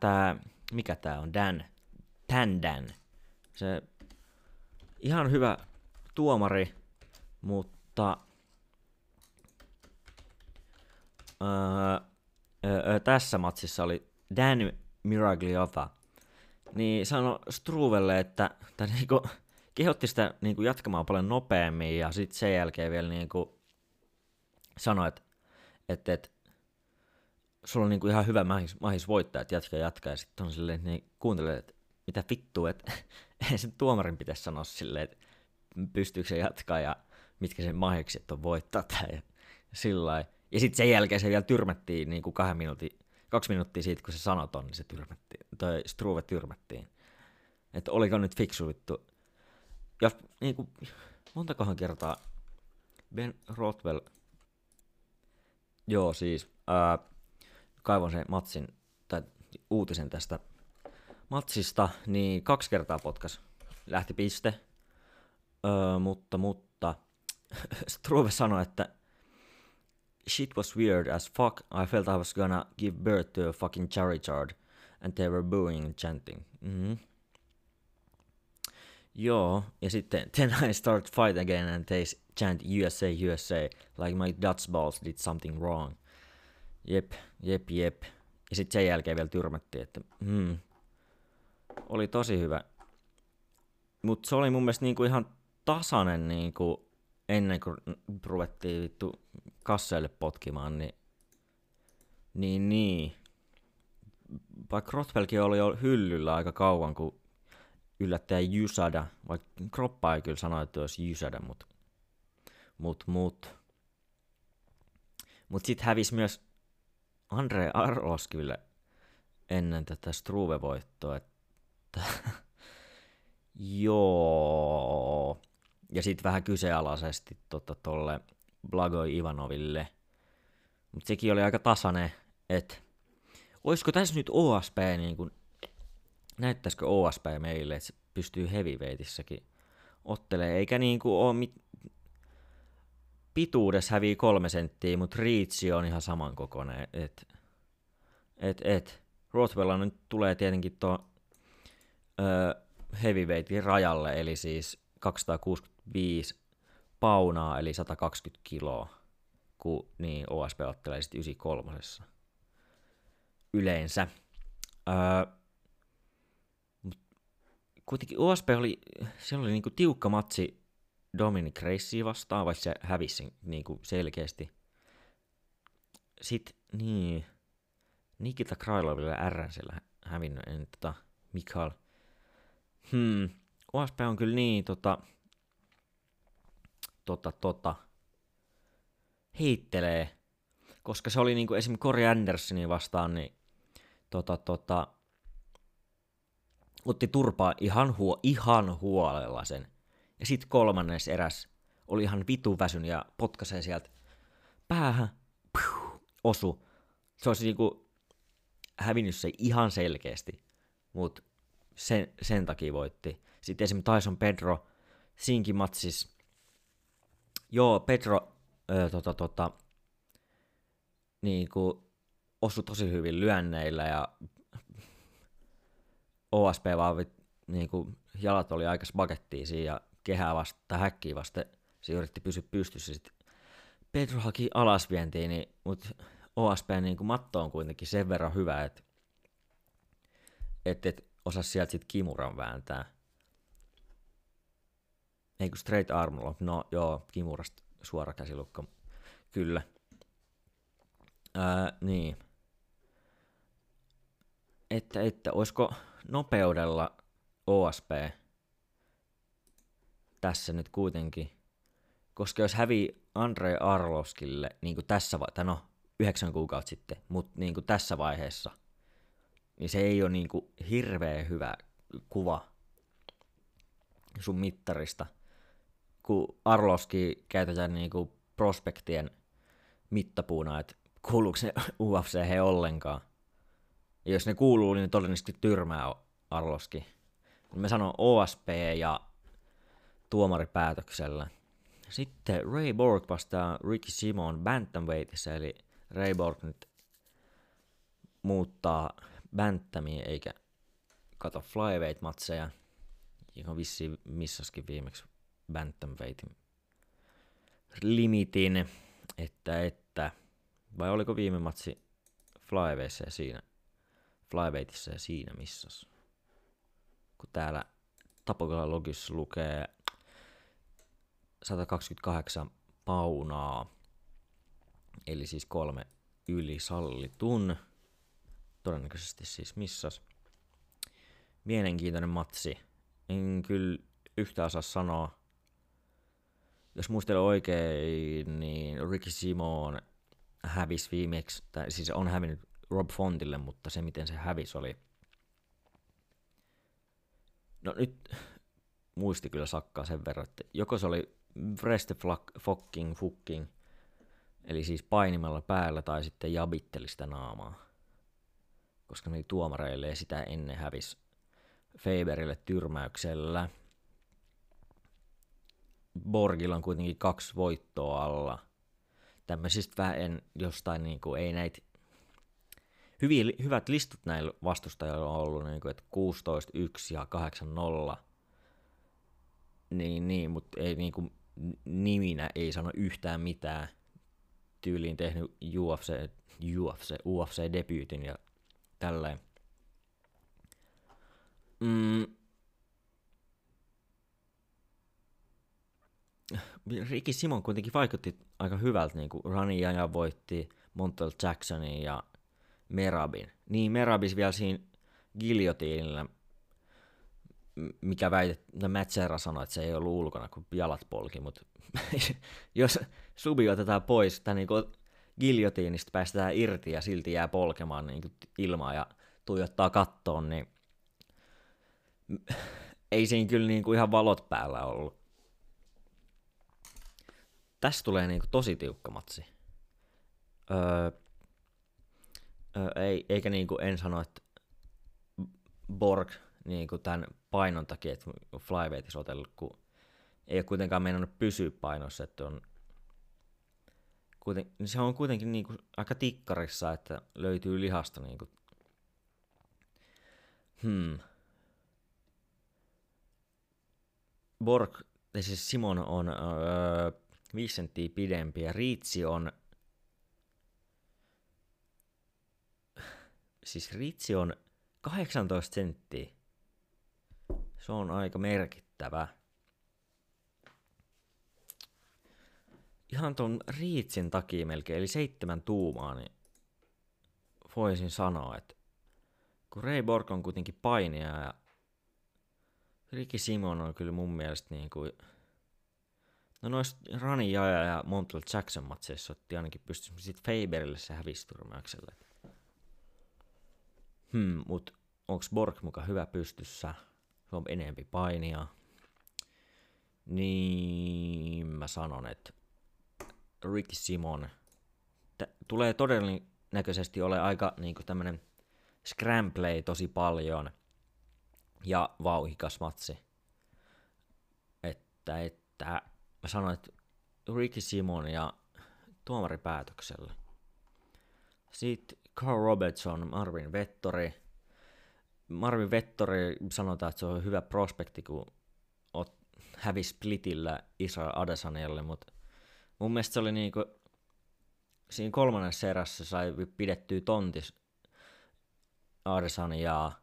tää, mikä tää on, Dan, se ihan hyvä tuomari, mutta tässä matsissa oli Dan Miragliova, niin sano Struvelle, että niinku kehotti sitä niinku jatkamaan paljon nopeammin ja sitten sen jälkeen vielä niinku sanoi, että sulla on niinku ihan hyvä mahis voittaa, että jatka ja sitten on silleen, niin kuuntelee, että mitä vittua, että sen tuomarin pitäisi sanoa silleen, että pystyykö se jatkaa ja mitkä sen mahikset on voittaa tai sillain. Ja sitten sen jälkeen se vielä tyrmättiin niinku 2 minuuttia siitä, kun se sanoi ton, niin se tyrmättiin, tai Struve tyrmättiin. Että oliko nyt fiksu vittu. Ja niinku montakohan kertaa Ben Rothwell, joo siis, kaivon sen matsin, tai uutisen tästä matsista, niin 2 kertaa potkas, lähti piste, mutta Struve sanoi, että shit was weird as fuck, I felt I was gonna give birth to a fucking charity yard, and they were booing and chanting. Mm-hmm. Joo, ja sitten, then I start fight again and they chant USA, USA, like my Dutch balls did something wrong. Jep. Ja sitten sen jälkeen vielä tyrmättiin, että oli tosi hyvä. Mut se oli mun mielestä niinku ihan tasainen niinku ennen kuin ruvettiin vittu kasseille potkimaan, niin. Vaikka Rothwellkin oli jo hyllyllä aika kauan, kun yllättäjä Jysada, vaikka kroppaa ei kyllä sano, että olisi Jysada, Mut sit hävisi myös Andrei Arlovskille ennen tätä Struve-voittoa, että joo. Ja sit vähän kyseenalaisesti tolle Blagoj Ivanoville. Mut sekin oli aika tasainen, että oisko tässä nyt OSP niin kuin, näyttäisikö OSP meille, että se pystyy heavyweightissäkin ottelee, eikä niinku oo pituudessa hävii 3 senttiä, mut reachi on ihan samankokoinen, et Rothwell nyt tulee tietenkin tuon heavyweightin rajalle, eli siis 265 paunaa, eli 120 kiloa, kun niin OSP ottelee sitten 93. yleensä. Kuitenkin OSP oli niinku tiukka matsi Dominic Racea vastaan, vaikka se hävisi niinku selkeästi. Sitten niin, Nikita Krailoville RNC:llä hävinnyt ennen Mikael. OSP on kyllä niin heittelee, koska se oli niinku esim. Corey Andersonia vastaan, niin otti turpaa ihan huolella sen. Ja sit 3. eräs oli ihan vitun väsyn ja potkaisee sieltä päähän, osu. Se olisi niinku hävinnyt se ihan selkeästi, mut sen takia voitti. Sitten esim. Tyson Pedro siinkin matsis. Joo, Pedro niinku osui tosi hyvin lyönneillä ja OSP vaan niinku jalat oli aika spagettiin siinä ja kehää vasta tai häkkiä vasta, se yritti pysyä pystyssä. Sitten Pedro haki alasvientiin, niin, mutta OSP niinku matto on kuitenkin sen verran hyvä, että et osasi sieltä sitten kimuran vääntää. Eiku straight arm lock, no joo, kimurasta suora käsilukko, kyllä. Niin. Että olisiko nopeudella OSP tässä nyt kuitenkin? Koska jos hävii Andrei Arlovskille niin kuin tässä vaiheessa, no 9 kuukautta sitten, mutta niin kuin tässä vaiheessa, niin se ei ole niin kuin hirveän hyvä kuva sun mittarista, kun Arlovski käytetään niin kuin prospektien mittapuuna, että kuuluuko ne UFC:hen ollenkaan. Ja jos ne kuuluu, niin todennäköisesti tyrmää Arlovski. Mä sanon OSP ja tuomaripäätöksellä. Sitten Ray Borg vastaa Ricky Simon bantamweightissa, eli Ray Borg nyt muuttaa bantamia eikä kato flyweight-matseja, joka vissiin missaskin viimeksi bantamweightin limitin, että vai oliko viime matsi flyweightissa ja siinä missas, kun täällä Tapokolan logissa lukee 128 paunaa, eli siis 3 yli sallitun, todennäköisesti siis missas. Mielenkiintoinen matsi, en kyllä yhtään saa sanoa. Jos muistelen oikein, niin Ricky Simon hävisi viimeksi, tai siis on hävinnyt Rob Fontille, mutta se miten se hävisi oli... No nyt muisti kyllä sakkaa sen verran, että joko se oli wrestling, eli siis painimella päällä tai sitten jabitteli sitä naamaa, koska ne tuomareille ja sitä ennen hävisi Faberille tyrmäyksellä. Borgilla on kuitenkin 2 voittoa alla. Tämmöisistä vähän jostain niinku ei näitä... Hyvät listat näillä vastustajilla on ollut, niinku, että 16-1 ja 8-0. Niin, mutta ei niinku niminä ei sano yhtään mitään. Tyyliin tehnyt UFC-debyytin ja tälleen. Ricky Simon kuitenkin vaikutti aika hyvältä, niin kuin Raniaja voitti Montel Jacksonin ja Merabin. Niin, Merabis vielä siinä giljotiinillä, mikä Matt Serra sanoi, että se ei ollut ulkona, kun jalat polki, mutta jos subi otetaan pois, niin giljotiinista päästään irti ja silti jää polkemaan niin ilmaa ja tuijottaa kattoon, niin ei siinä kyllä niin kuin ihan valot päällä ollut. Tässä tulee niinku tosi tiukka matsi. Eikä niinku en sano, että Borg niinku tämän painon takia, että flyweightissä on otellut, kun ei ole kuitenkaan meinannut pysyä painossa. Että on kuiten, se on kuitenkin niinku aika tikkarissa, että löytyy lihasta. Niinku. Borg, siis Simon on... 5 senttiä pidempi ja riitsi on... Siis riitsi on 18 senttiä. Se on aika merkittävä. Ihan ton riitsin takia melkein, eli 7 tuumaa, niin voisin sanoa, että kun Ray Borg on kuitenkin painija ja Ricky Simon on kyllä mun mielestä niin kuin... No noista Rani Jaja ja Montel Jackson matseissa otti ainakin pystyisi sitten Faberille se hävisturmaukselle. Mut onks Borg muka hyvä pystyssä? Se on enempi painia. Niin mä sanon, että Ricky Simon tulee todennäköisesti ole aika niinku tämmönen scramble tosi paljon ja vauhikas matsi. Että mä sanoin, että Ricky Simon ja tuomaripäätöksellä. Sitten Carl Robertson, Marvin Vettori. Marvin Vettori sanotaan, että se on hyvä prospekti, kun hävi splitillä Israel Adesanyalle, mutta mun mielestä se oli niinku, siinä 3. erässä sai pidettyä tontis Adesanyjaa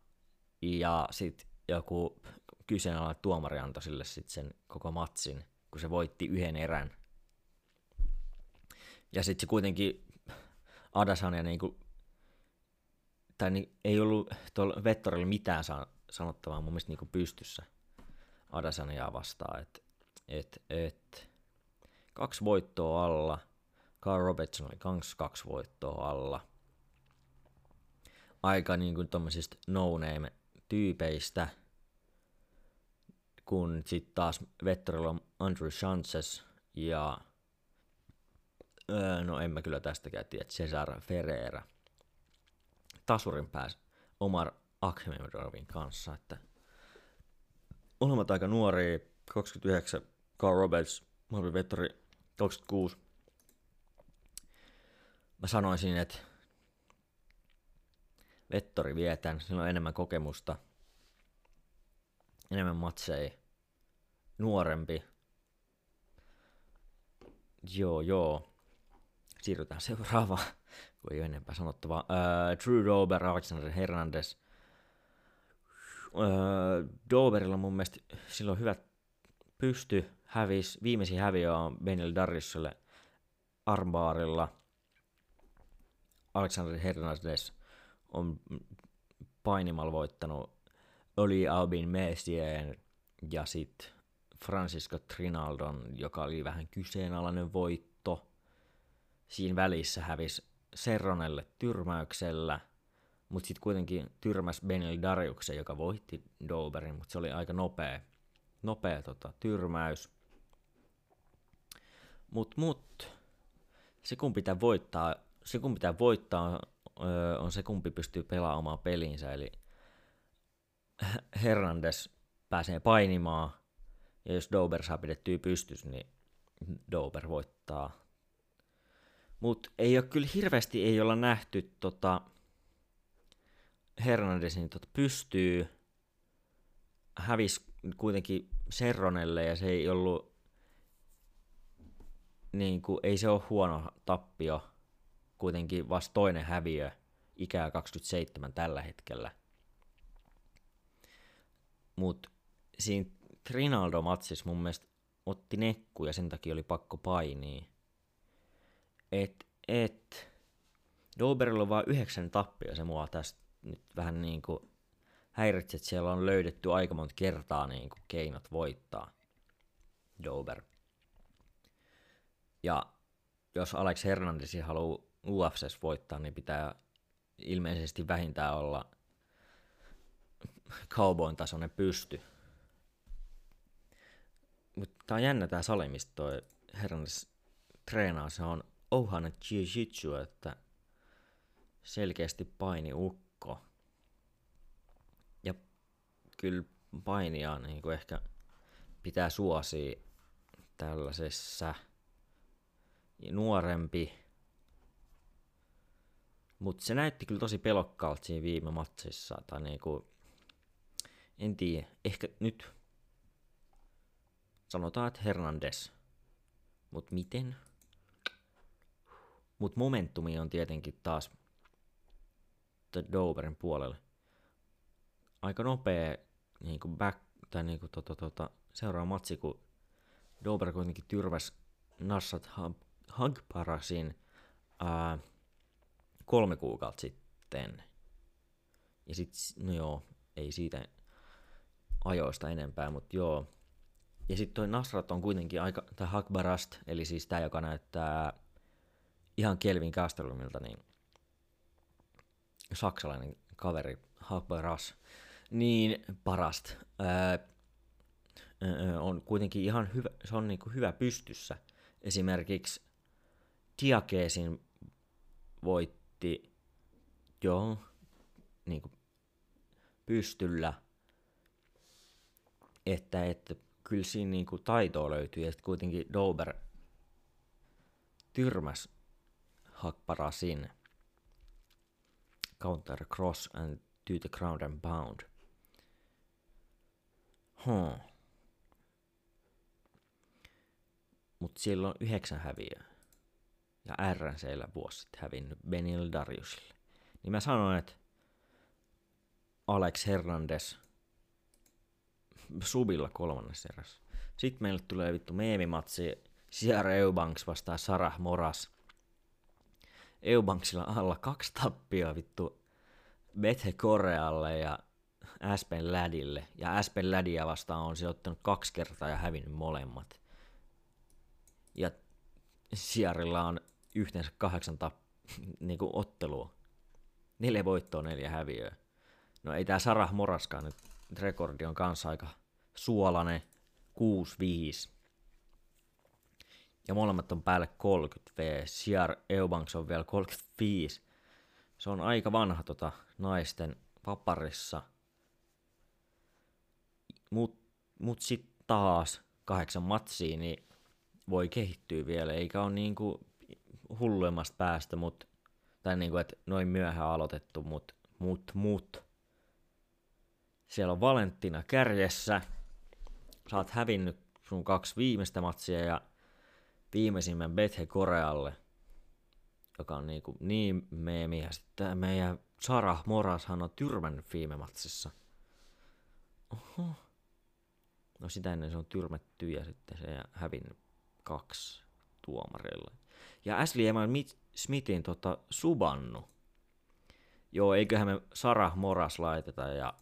ja sit joku kyseenalainen tuomari antoi sille sit sen koko matsin, kun se voitti yhden erän. Ja sitten se kuitenkin Adesanya niinku, tai ei ollut tuolla Vettorilla mitään sanottavaa mun mielestä niinku pystyssä Adesanyaan vastaan. Kaksi voittoa alla, Carl Robertson oli kans 2 voittoa alla. Aika niinku tommosista no-name-tyypeistä, kun sitten taas Vettorilla on Andrew Sanchez ja no en mä kyllä tästäkään tiedä, Cesar Ferreira tasurin pääsi Omar Akhmedovin kanssa, että olemat aika nuoria, 29, Carl Roberts, Marvin Vettori, 26. Mä sanoisin, että Vettori vie tän, sillä on enemmän kokemusta, enemmän matseja, nuorempi. Joo. Siirrytään seuraavaan, kun ei ole enempää sanottavaa. Drew Dober, Alexander Hernandez. Doberilla mun mielestä silloin hyvät pysty, hävis. Viimeisin häviö on Beneil Dariushille armbarilla. Alexander Hernandez on painimalla voittanut Oli Albin Messien ja sitten Francisco Trinaldon, joka oli vähän kyseenalainen voitto. Siinä välissä hävisi Serronelle tyrmäyksellä, mutta sitten kuitenkin tyrmäsi Beneil Dariuksen, joka voitti Doberin, mutta se oli aika nopea tyrmäys. Mut se kun pitää voittaa on se kumpi pystyy pelaamaan omaa pelinsä, eli Hernandez pääsee painimaan, ja jos Dober saa pidettyä pystyssä, niin Dober voittaa. Mut ei ole kyllä hirveästi ei olla nähty Hernandezin pystyy. Hävisi kuitenkin Serronelle ja se ei ollut niinku, ei se ole huono tappio, kuitenkin vasta toinen häviö, ikää 27 tällä hetkellä. Mut siinä Trinaldo-matsissa mun mielestä otti nekku ja sen takia oli pakko painia. Doberilla on vaan 9 tappia, se mua tästä nyt vähän niinku häiritset, että siellä on löydetty aika monta kertaa niinku keinot voittaa Dober. Ja jos Alex Hernandez haluaa UFC:ssä voittaa, niin pitää ilmeisesti vähintään olla Cowboyn tasoinen pysty. Mutta tää on jännä tää sali, mistä toi Hernandez treenaa, se on Ohana Jiu-Jitsu, että selkeästi painiukko. Ja kyllä painia niin ehkä pitää suosia tällaisessa, nuorempi. Mut se näytti kyllä tosi pelokkaalta siinä viime matsissa, tai niinku, en tiedä, ehkä nyt sanotaan, että Hernandez. Mut miten? Mut momentumi on tietenkin taas Doberin puolelle. Aika nopea niinku back, tai niinku seuraava matsi, kun Dober kuitenkin tyrväs Nasrat Haggertyn 3 kuukautta sitten. Ja sit, no joo, ei siitä ajoista enempää, mut joo. Ja sit toi Nasrat on kuitenkin aika, tai Hagbarast, eli siis tää, joka näyttää ihan Kelvin Gastelumilta, niin saksalainen kaveri, Hagbarast, niin Barast, on kuitenkin ihan hyvä, se on niinku hyvä pystyssä. Esimerkiksi Diakesin voitti joo, niinku pystyllä, että kyllä siinä niinku taitoa löytyy, ja sitten kuitenkin Dober tyrmäs Hagparasin counter cross and to the ground and pound. Mut siellä on 9 häviöä. Ja RNC:llä vuosi sitten hävinnyt Beneil Dariushille. Niin mä sanoin, että Alex Hernandez subilla 3. erässä. Sitten meille tulee vittu meemimatsi, Sierra Eubanks vastaan Sarah Moras. Eubanksilla alla 2 tappia vittu Bethe Correalle ja Aspen Lädille. Ja Aspen Lädiä vastaan on se ottanut 2 kertaa ja hävinnyt molemmat. Ja Sierrilla on yhteensä 8 niinku ottelua. 4 voittoa, 4 häviöä. No ei tää Sarah Moraskaan nyt. Rekordi on kanssa aika suolainen. 6-5. Ja molemmat on päälle 30V. Sierra Eubanks on vielä 35. Se on aika vanha naisten vaparissa. Mut sit taas 8 matsia, niin voi kehittyä vielä. Eikä ole niinku hulluimmasta päästä, tai niinku, että noin myöhään aloitettu, mut. Siellä on Valentina kärjessä. Sä oot hävinnyt sun 2 viimeistä matsia ja viimeisimmän Bethe Correalle, joka on niin meemiä. Sitten meidän Sarah Morashan on tyrmännyt viime matsissa. Oho. No sitä ennen se on tyrmätty ja sitten se hävinnyt 2 tuomarille. Ja Ashley Eman Smithin subannu. Joo, eiköhän me Sarah Moras laiteta ja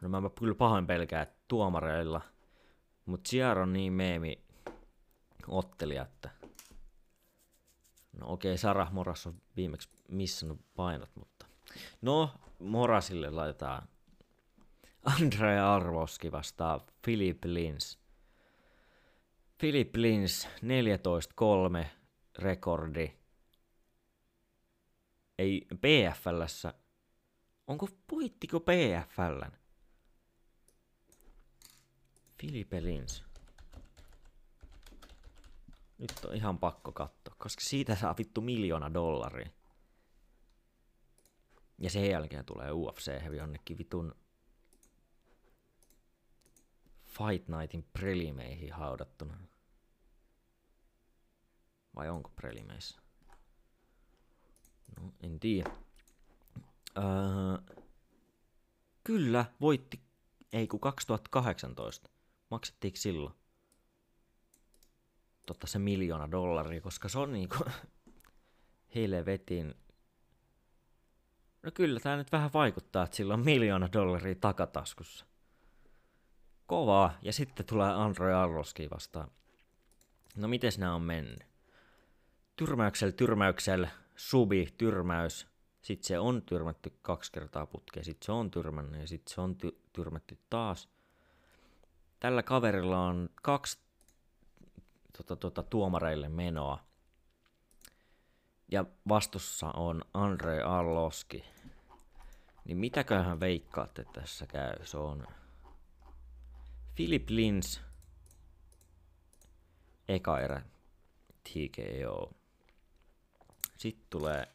no mä kyllä pahoin pelkään tuomareilla. Mut Sierra on niin meemi ottelija, että no okei, Sarah Moras on viimeksi missannut painot, mutta no Morasille laitetaan Andrei Arlovski vastaan Philip Lins. Philip Lins 14-3 rekordi. Ei PFL:ssä. Voittiko PFL:n? Philip Lins. Nyt on ihan pakko katsoa, koska siitä saa vittu $1,000,000. Ja sen jälkeen tulee UFC jonnekin vitun Fight Nightin prelimeihin haudattuna. Vai onko prelimeissä? No, en tiedä. Kyllä, voitti, ei kun 2018. Maksettiinko silloin? Totta se $1,000,000, koska se on niinku helvetin. No kyllä tää nyt vähän vaikuttaa, että sillä on $1,000,000 takataskussa. Kovaa. Ja sitten tulee Andrei Arlovski vastaan. No mites nää on mennyt? Tyrmäyksellä, subi, tyrmäys. Sitten se on tyrmätty 2 kertaa putkeen, sitten se on tyrmännyt ja sitten se on tyrmätty taas. Tällä kaverilla on 2 tuomareille menoa. Ja vastussa on Andrei Arlovski. Niin mitäköhän veikkaatte tässä käy? Se on Philip Lins, eka erä TKO. Sitten tulee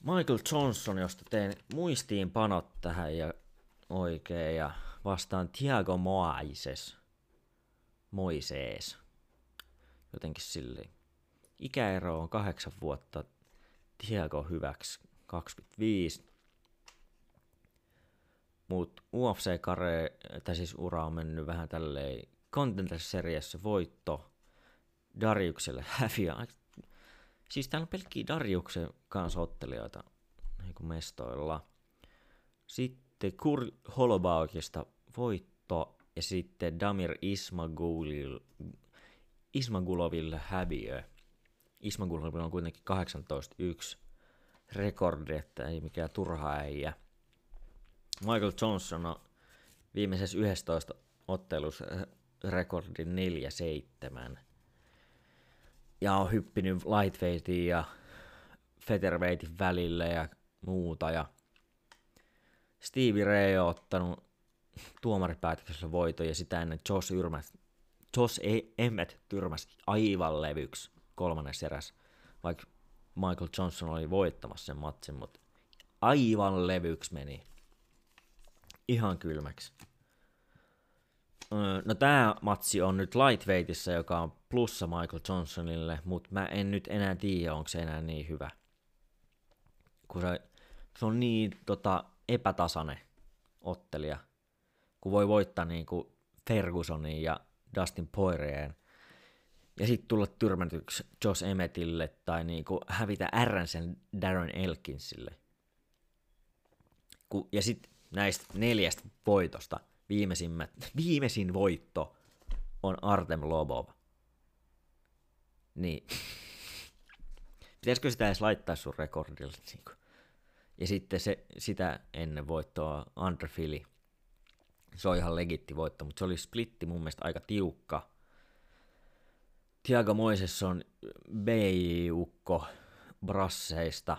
Michael Johnson, josta tein muistiinpanot tähän ja oikein, ja vastaan Thiago Moises. Jotenkin silleen. Ikäero on 8 vuotta, Thiago hyväksi 25. Mut UFC-kare, siis ura on mennyt vähän tälleen Contender-seriassa voitto, Dariukselle häviä. Siis täällä on pelkkiä Dariuksen kanssa ottelijoita niin mestoilla. Sitten Kur Holobaukista voitto ja sitten Damir Ismaguloville häviö. Ismagulovilla on kuitenkin 18-1 rekordi, että ei mikään turha äijä. Michael Johnson on viimeisessä 11 ottelussa rekordi 4-7. Ja on hyppinyt lightweightin ja featherweightin välillä ja muuta. Ja Stevie Ray on ottanut tuomaripäätöksellä voiton ja sitä ennen Josh Emmett tyrmäsi aivan levyksi 3. eräs. Vaikka Michael Johnson oli voittamassa sen matsin, mutta aivan levyksi meni. Ihan kylmäksi. No tää matsi on nyt lightweightissä, joka on plussa Michael Johnsonille, mutta mä en nyt enää tiedä, onko se enää niin hyvä. Kun se on niin epätasainen ottelija, kun voi voittaa niinku Fergusonin ja Dustin Poirien ja sitten tulla tyrmätyksi Josh Emmettille tai niinku hävitä R:n sen Darren Elkinsille. Ja sitten näistä 4 voitosta viimeisin voitto on Artem Lobov. Niin. Pitäisikö sitä edes laittaa sun rekordille? Ja sitten sitä ennen voittoa Andre Fili. Se on ihan legitti voitto, mutta se oli splitti mun mielestä aika tiukka. Thiago Moises on B-ukko brasseista.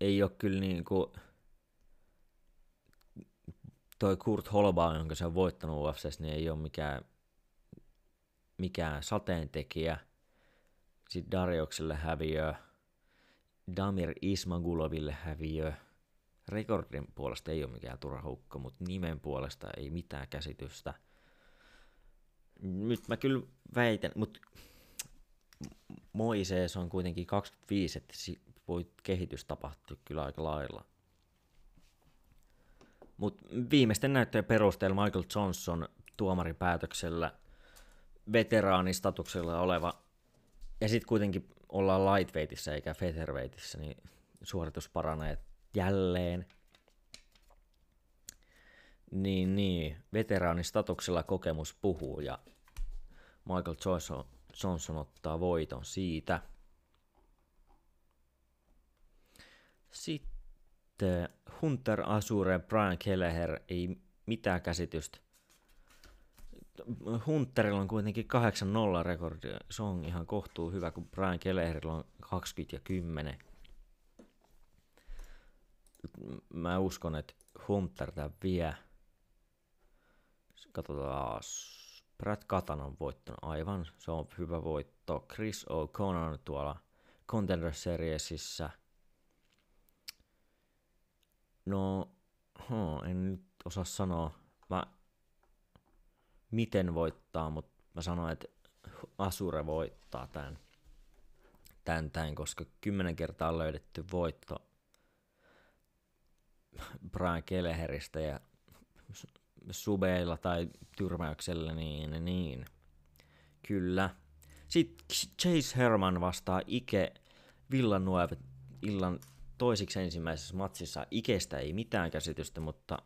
Ei ole kyllä niinku toi Kurt Holbaum, jonka se on voittanut UFC:ssä, niin ei ole mikään sateentekijä. Sitten Dariukselle häviö, Damir Ismaguloville häviö. Rekordin puolesta ei ole mikään turhahukko, mutta nimen puolesta ei mitään käsitystä. Nyt mä kyllä väitän, mutta Moises on kuitenkin 25, että kehitys tapahtuu kyllä aika lailla. Mutta viimeisten näyttöjen perusteella Michael Johnson tuomarin päätöksellä veteraanistatuksella oleva, ja sitten kuitenkin ollaan lightweightissä eikä featherweightissä, niin suoritus paranee jälleen. Niin, veteraanistatuksella kokemus puhuu ja Michael Johnson ottaa voiton siitä. Sitten Hunter Azure, Brian Kelleher, ei mitään käsitystä. Hunterilla on kuitenkin 8-0 rekordi, se on ihan kohtuu hyvä, kun Brian Kelleherillä on 20-10. Mä uskon, että Hunter tämän vie. Katsotaan. Brad Catan on voittanut aivan, se on hyvä voitto. Chris O'Connor tuolla Contender Seriesissä. No, en nyt osaa sanoa, miten voittaa, mutta mä sanoin, että Azure voittaa tämän, koska 10 kertaa on löydetty voitto Brian Kelleheristä ja subeilla tai tyrmäyksellä, niin. Kyllä. Sitten Chase Herman vastaa Ike Villanueva illan toisiksi ensimmäisessä matsissa. Ikestä ei mitään käsitystä, mutta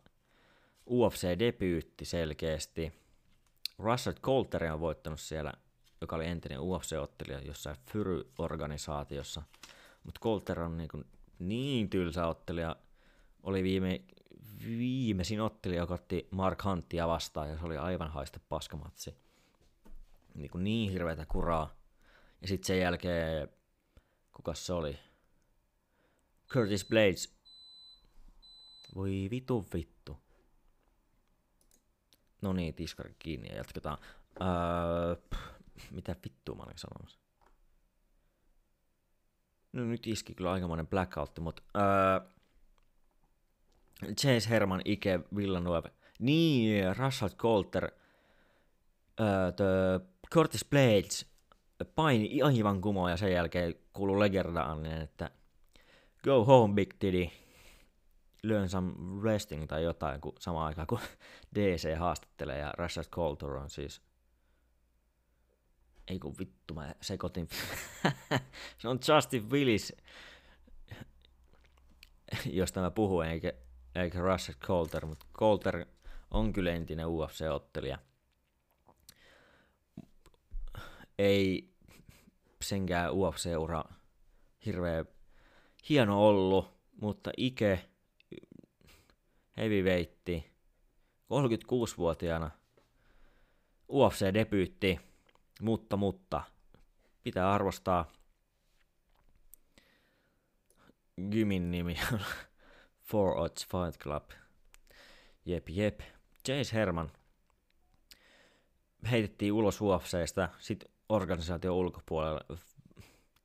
UFC debyytti selkeästi. Russell Coulter on voittanut siellä, joka oli entinen UFC-ottelija jossain Fyry-organisaatiossa. Mutta Coulter on niin tylsä ottelija. Oli viimeisin ottelija, joka otti Mark Huntia vastaan, ja se oli aivan haiste paskamatsi. Niin hirveätä kuraa. Ja sitten sen jälkeen, kukas se oli? Curtis Blades. Voi vittu. No niin, tiskari kiinni ja jatketaan. Mitä vittua mä olin sanomassa? No nyt iski kyllä aikamoinen blackout, mutta Chase Herman, Ike Villanueva. Niin, Russell Coulter, Curtis Blades paini aivan kumoon ja sen jälkeen kuuluu legendaaninen, että go home big diddy, learn some wrestling tai jotain, kun samaan aikaan kun DC haastattelee ja Russell Coulter on siis... Ei kun vittu, mä sekoitin. Se on Justin Willis, josta mä puhuin, eikä Russell Coulter, mutta Coulter on kyllä entinen UFC-ottelija. Ei senkään UFC-ura hirveä hieno ollut, mutta Ike heavyweighti 36-vuotiaana UFC-debyytti, mutta pitää arvostaa Gymin nimi on Four Odds Fight Club. Jep. Chase Herman heitettiin ulos UFC:stä, sit organisaation ulkopuolella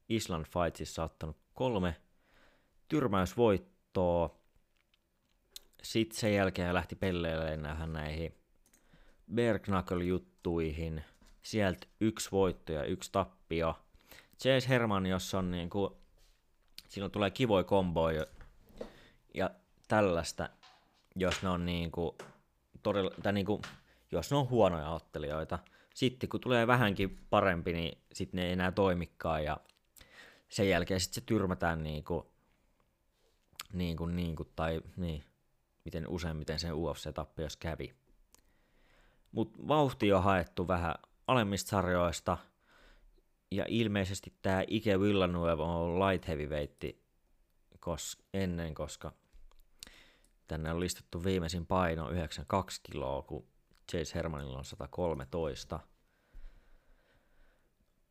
Island Fightsissa ottanut 3 tyrmäysvoittoa. Sitten sen jälkeen lähti pelleilemään näihin bare knuckle-juttuihin. Sieltä 1 voitto ja 1 tappio. Chase Herman, jos on silloin tulee kivoja komboja ja tällaista, jos ne on todella, tai jos ne on huonoja ottelijoita. Sitten kun tulee vähänkin parempi, niin sitten ne ei enää toimikaan ja sen jälkeen sitten se tyrmätään niin kuin miten useimmiten sen UFC-tappiossa kävi. Mutta vauhti on haettu vähän alemmista sarjoista ja ilmeisesti tämä Ike Villanueva on light heavyweighti ennen, koska tänne on listattu viimeisin paino 92 kiloa, kun Chase Hermanilla on 113.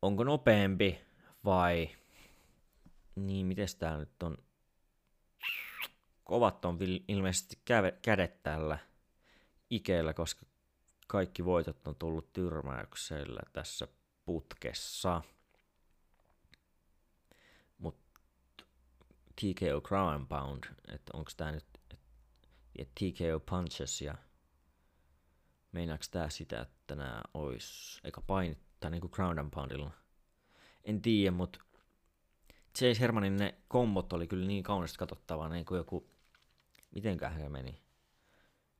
Onko nopeampi vai... Niin, mites tää nyt on? Kovat on ilmeisesti kädet tällä Ikeellä, koska kaikki voitot on tullut tyrmäyksellä tässä putkessa. Mut TKO Ground and Pound, että onko tää nyt TKO Punches ja meinaaks tää sitä, että nää ois eikä painittaa niinku Ground and Poundilla? En tiedä, mut Chase Hermanin ne kombot oli kyllä niin kaunista katsottavaa, niin kuin joku, mitenköhän se meni,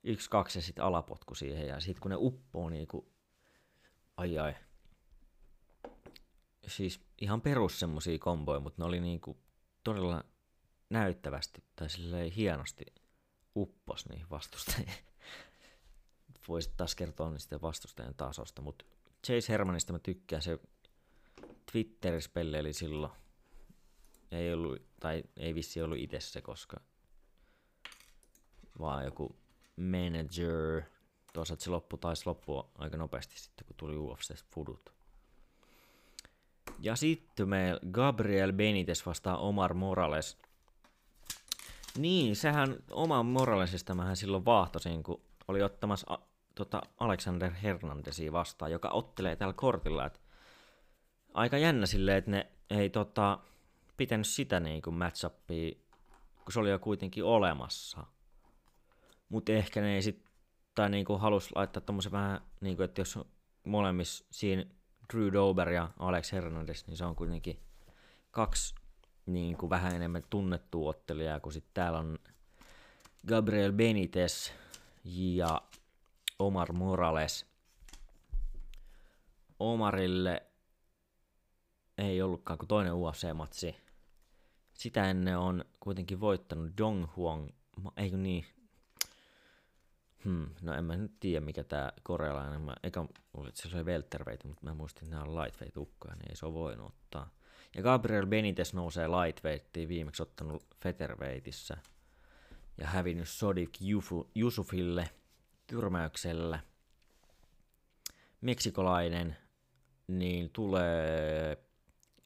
1-2 ja sitten alapotku siihen, ja sitten kun ne uppoo niin kuin, ai, siis ihan perus semmosia komboja, mutta ne oli niin kuin todella näyttävästi, tai silleen hienosti uppos niihin vastustajien. Voisit taas kertoa niistä vastustajien tasosta, mutta Chase Hermanista mä tykkään, se Twitterissä pelleili silloin. Ei vissiin ollut itse se, koska vaan joku manager. Tuossa se taisi loppua aika nopeasti sitten, kun tuli UFC-fudut. Ja sitten meillä Gabriel Benitez vastaa Omar Morales. Niin, sehän Omar Moralesista mähän silloin vaahtosin, kun oli ottamassa Alexander Hernandezia vastaan, joka ottelee tällä kortilla. Et aika jännä silleen, että ne ei pitänyt sitä niin kuin match-upia, kun se oli jo kuitenkin olemassa. Mutta ehkä ne ei sitten, tai niin kuin halus laittaa tommosen vähän, niin kuin, että jos molemmissa siinä Drew Dober ja Alex Hernandez, niin se on kuitenkin kaksi niin kuin vähän enemmän tunnettua ottelijaa, kun sitten täällä on Gabriel Benitez ja Omar Morales. Omarille ei ollutkaan kuin toinen UFC-matsi. Sitä ennen on kuitenkin voittanut Donghuang. Eikö niin? No en mä nyt tiedä mikä tää korealainen. Eikä mulla itse asiassa oli welterweight, mutta mä muistin, että nää on lightweight-ukkoja, niin ei se ole voinut ottaa. Ja Gabriel Benitez nousee lightweightiin, viimeksi ottanut featherweightissä. Ja hävinnyt Sodiq Yusufille tyrmäyksellä. Meksikolainen niin tulee...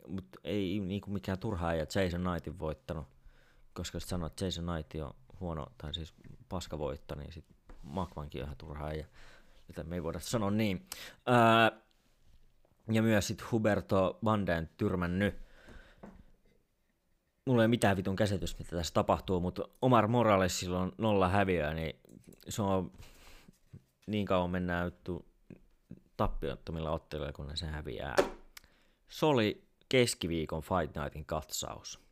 Mutta ei niinku mikään turha äijä Jason Knightin voittanut, koska sit sanoo, että Jason Knight on huono, tai siis paskavoitto, niin sit Makvankin on ihan turha äijä, joten me ei voida sanoa niin. Ja myös sit Huberto Bandeen tyrmännyt. Mulla ei mitään vitun käsitystä, mitä tässä tapahtuu, mutta Omar Morales silloin 0 häviöä, niin se on niin kauan mennään tappiottomilla ottelijoilla, kun ne se häviää. Se oli keskiviikon Fight Nightin katsaus.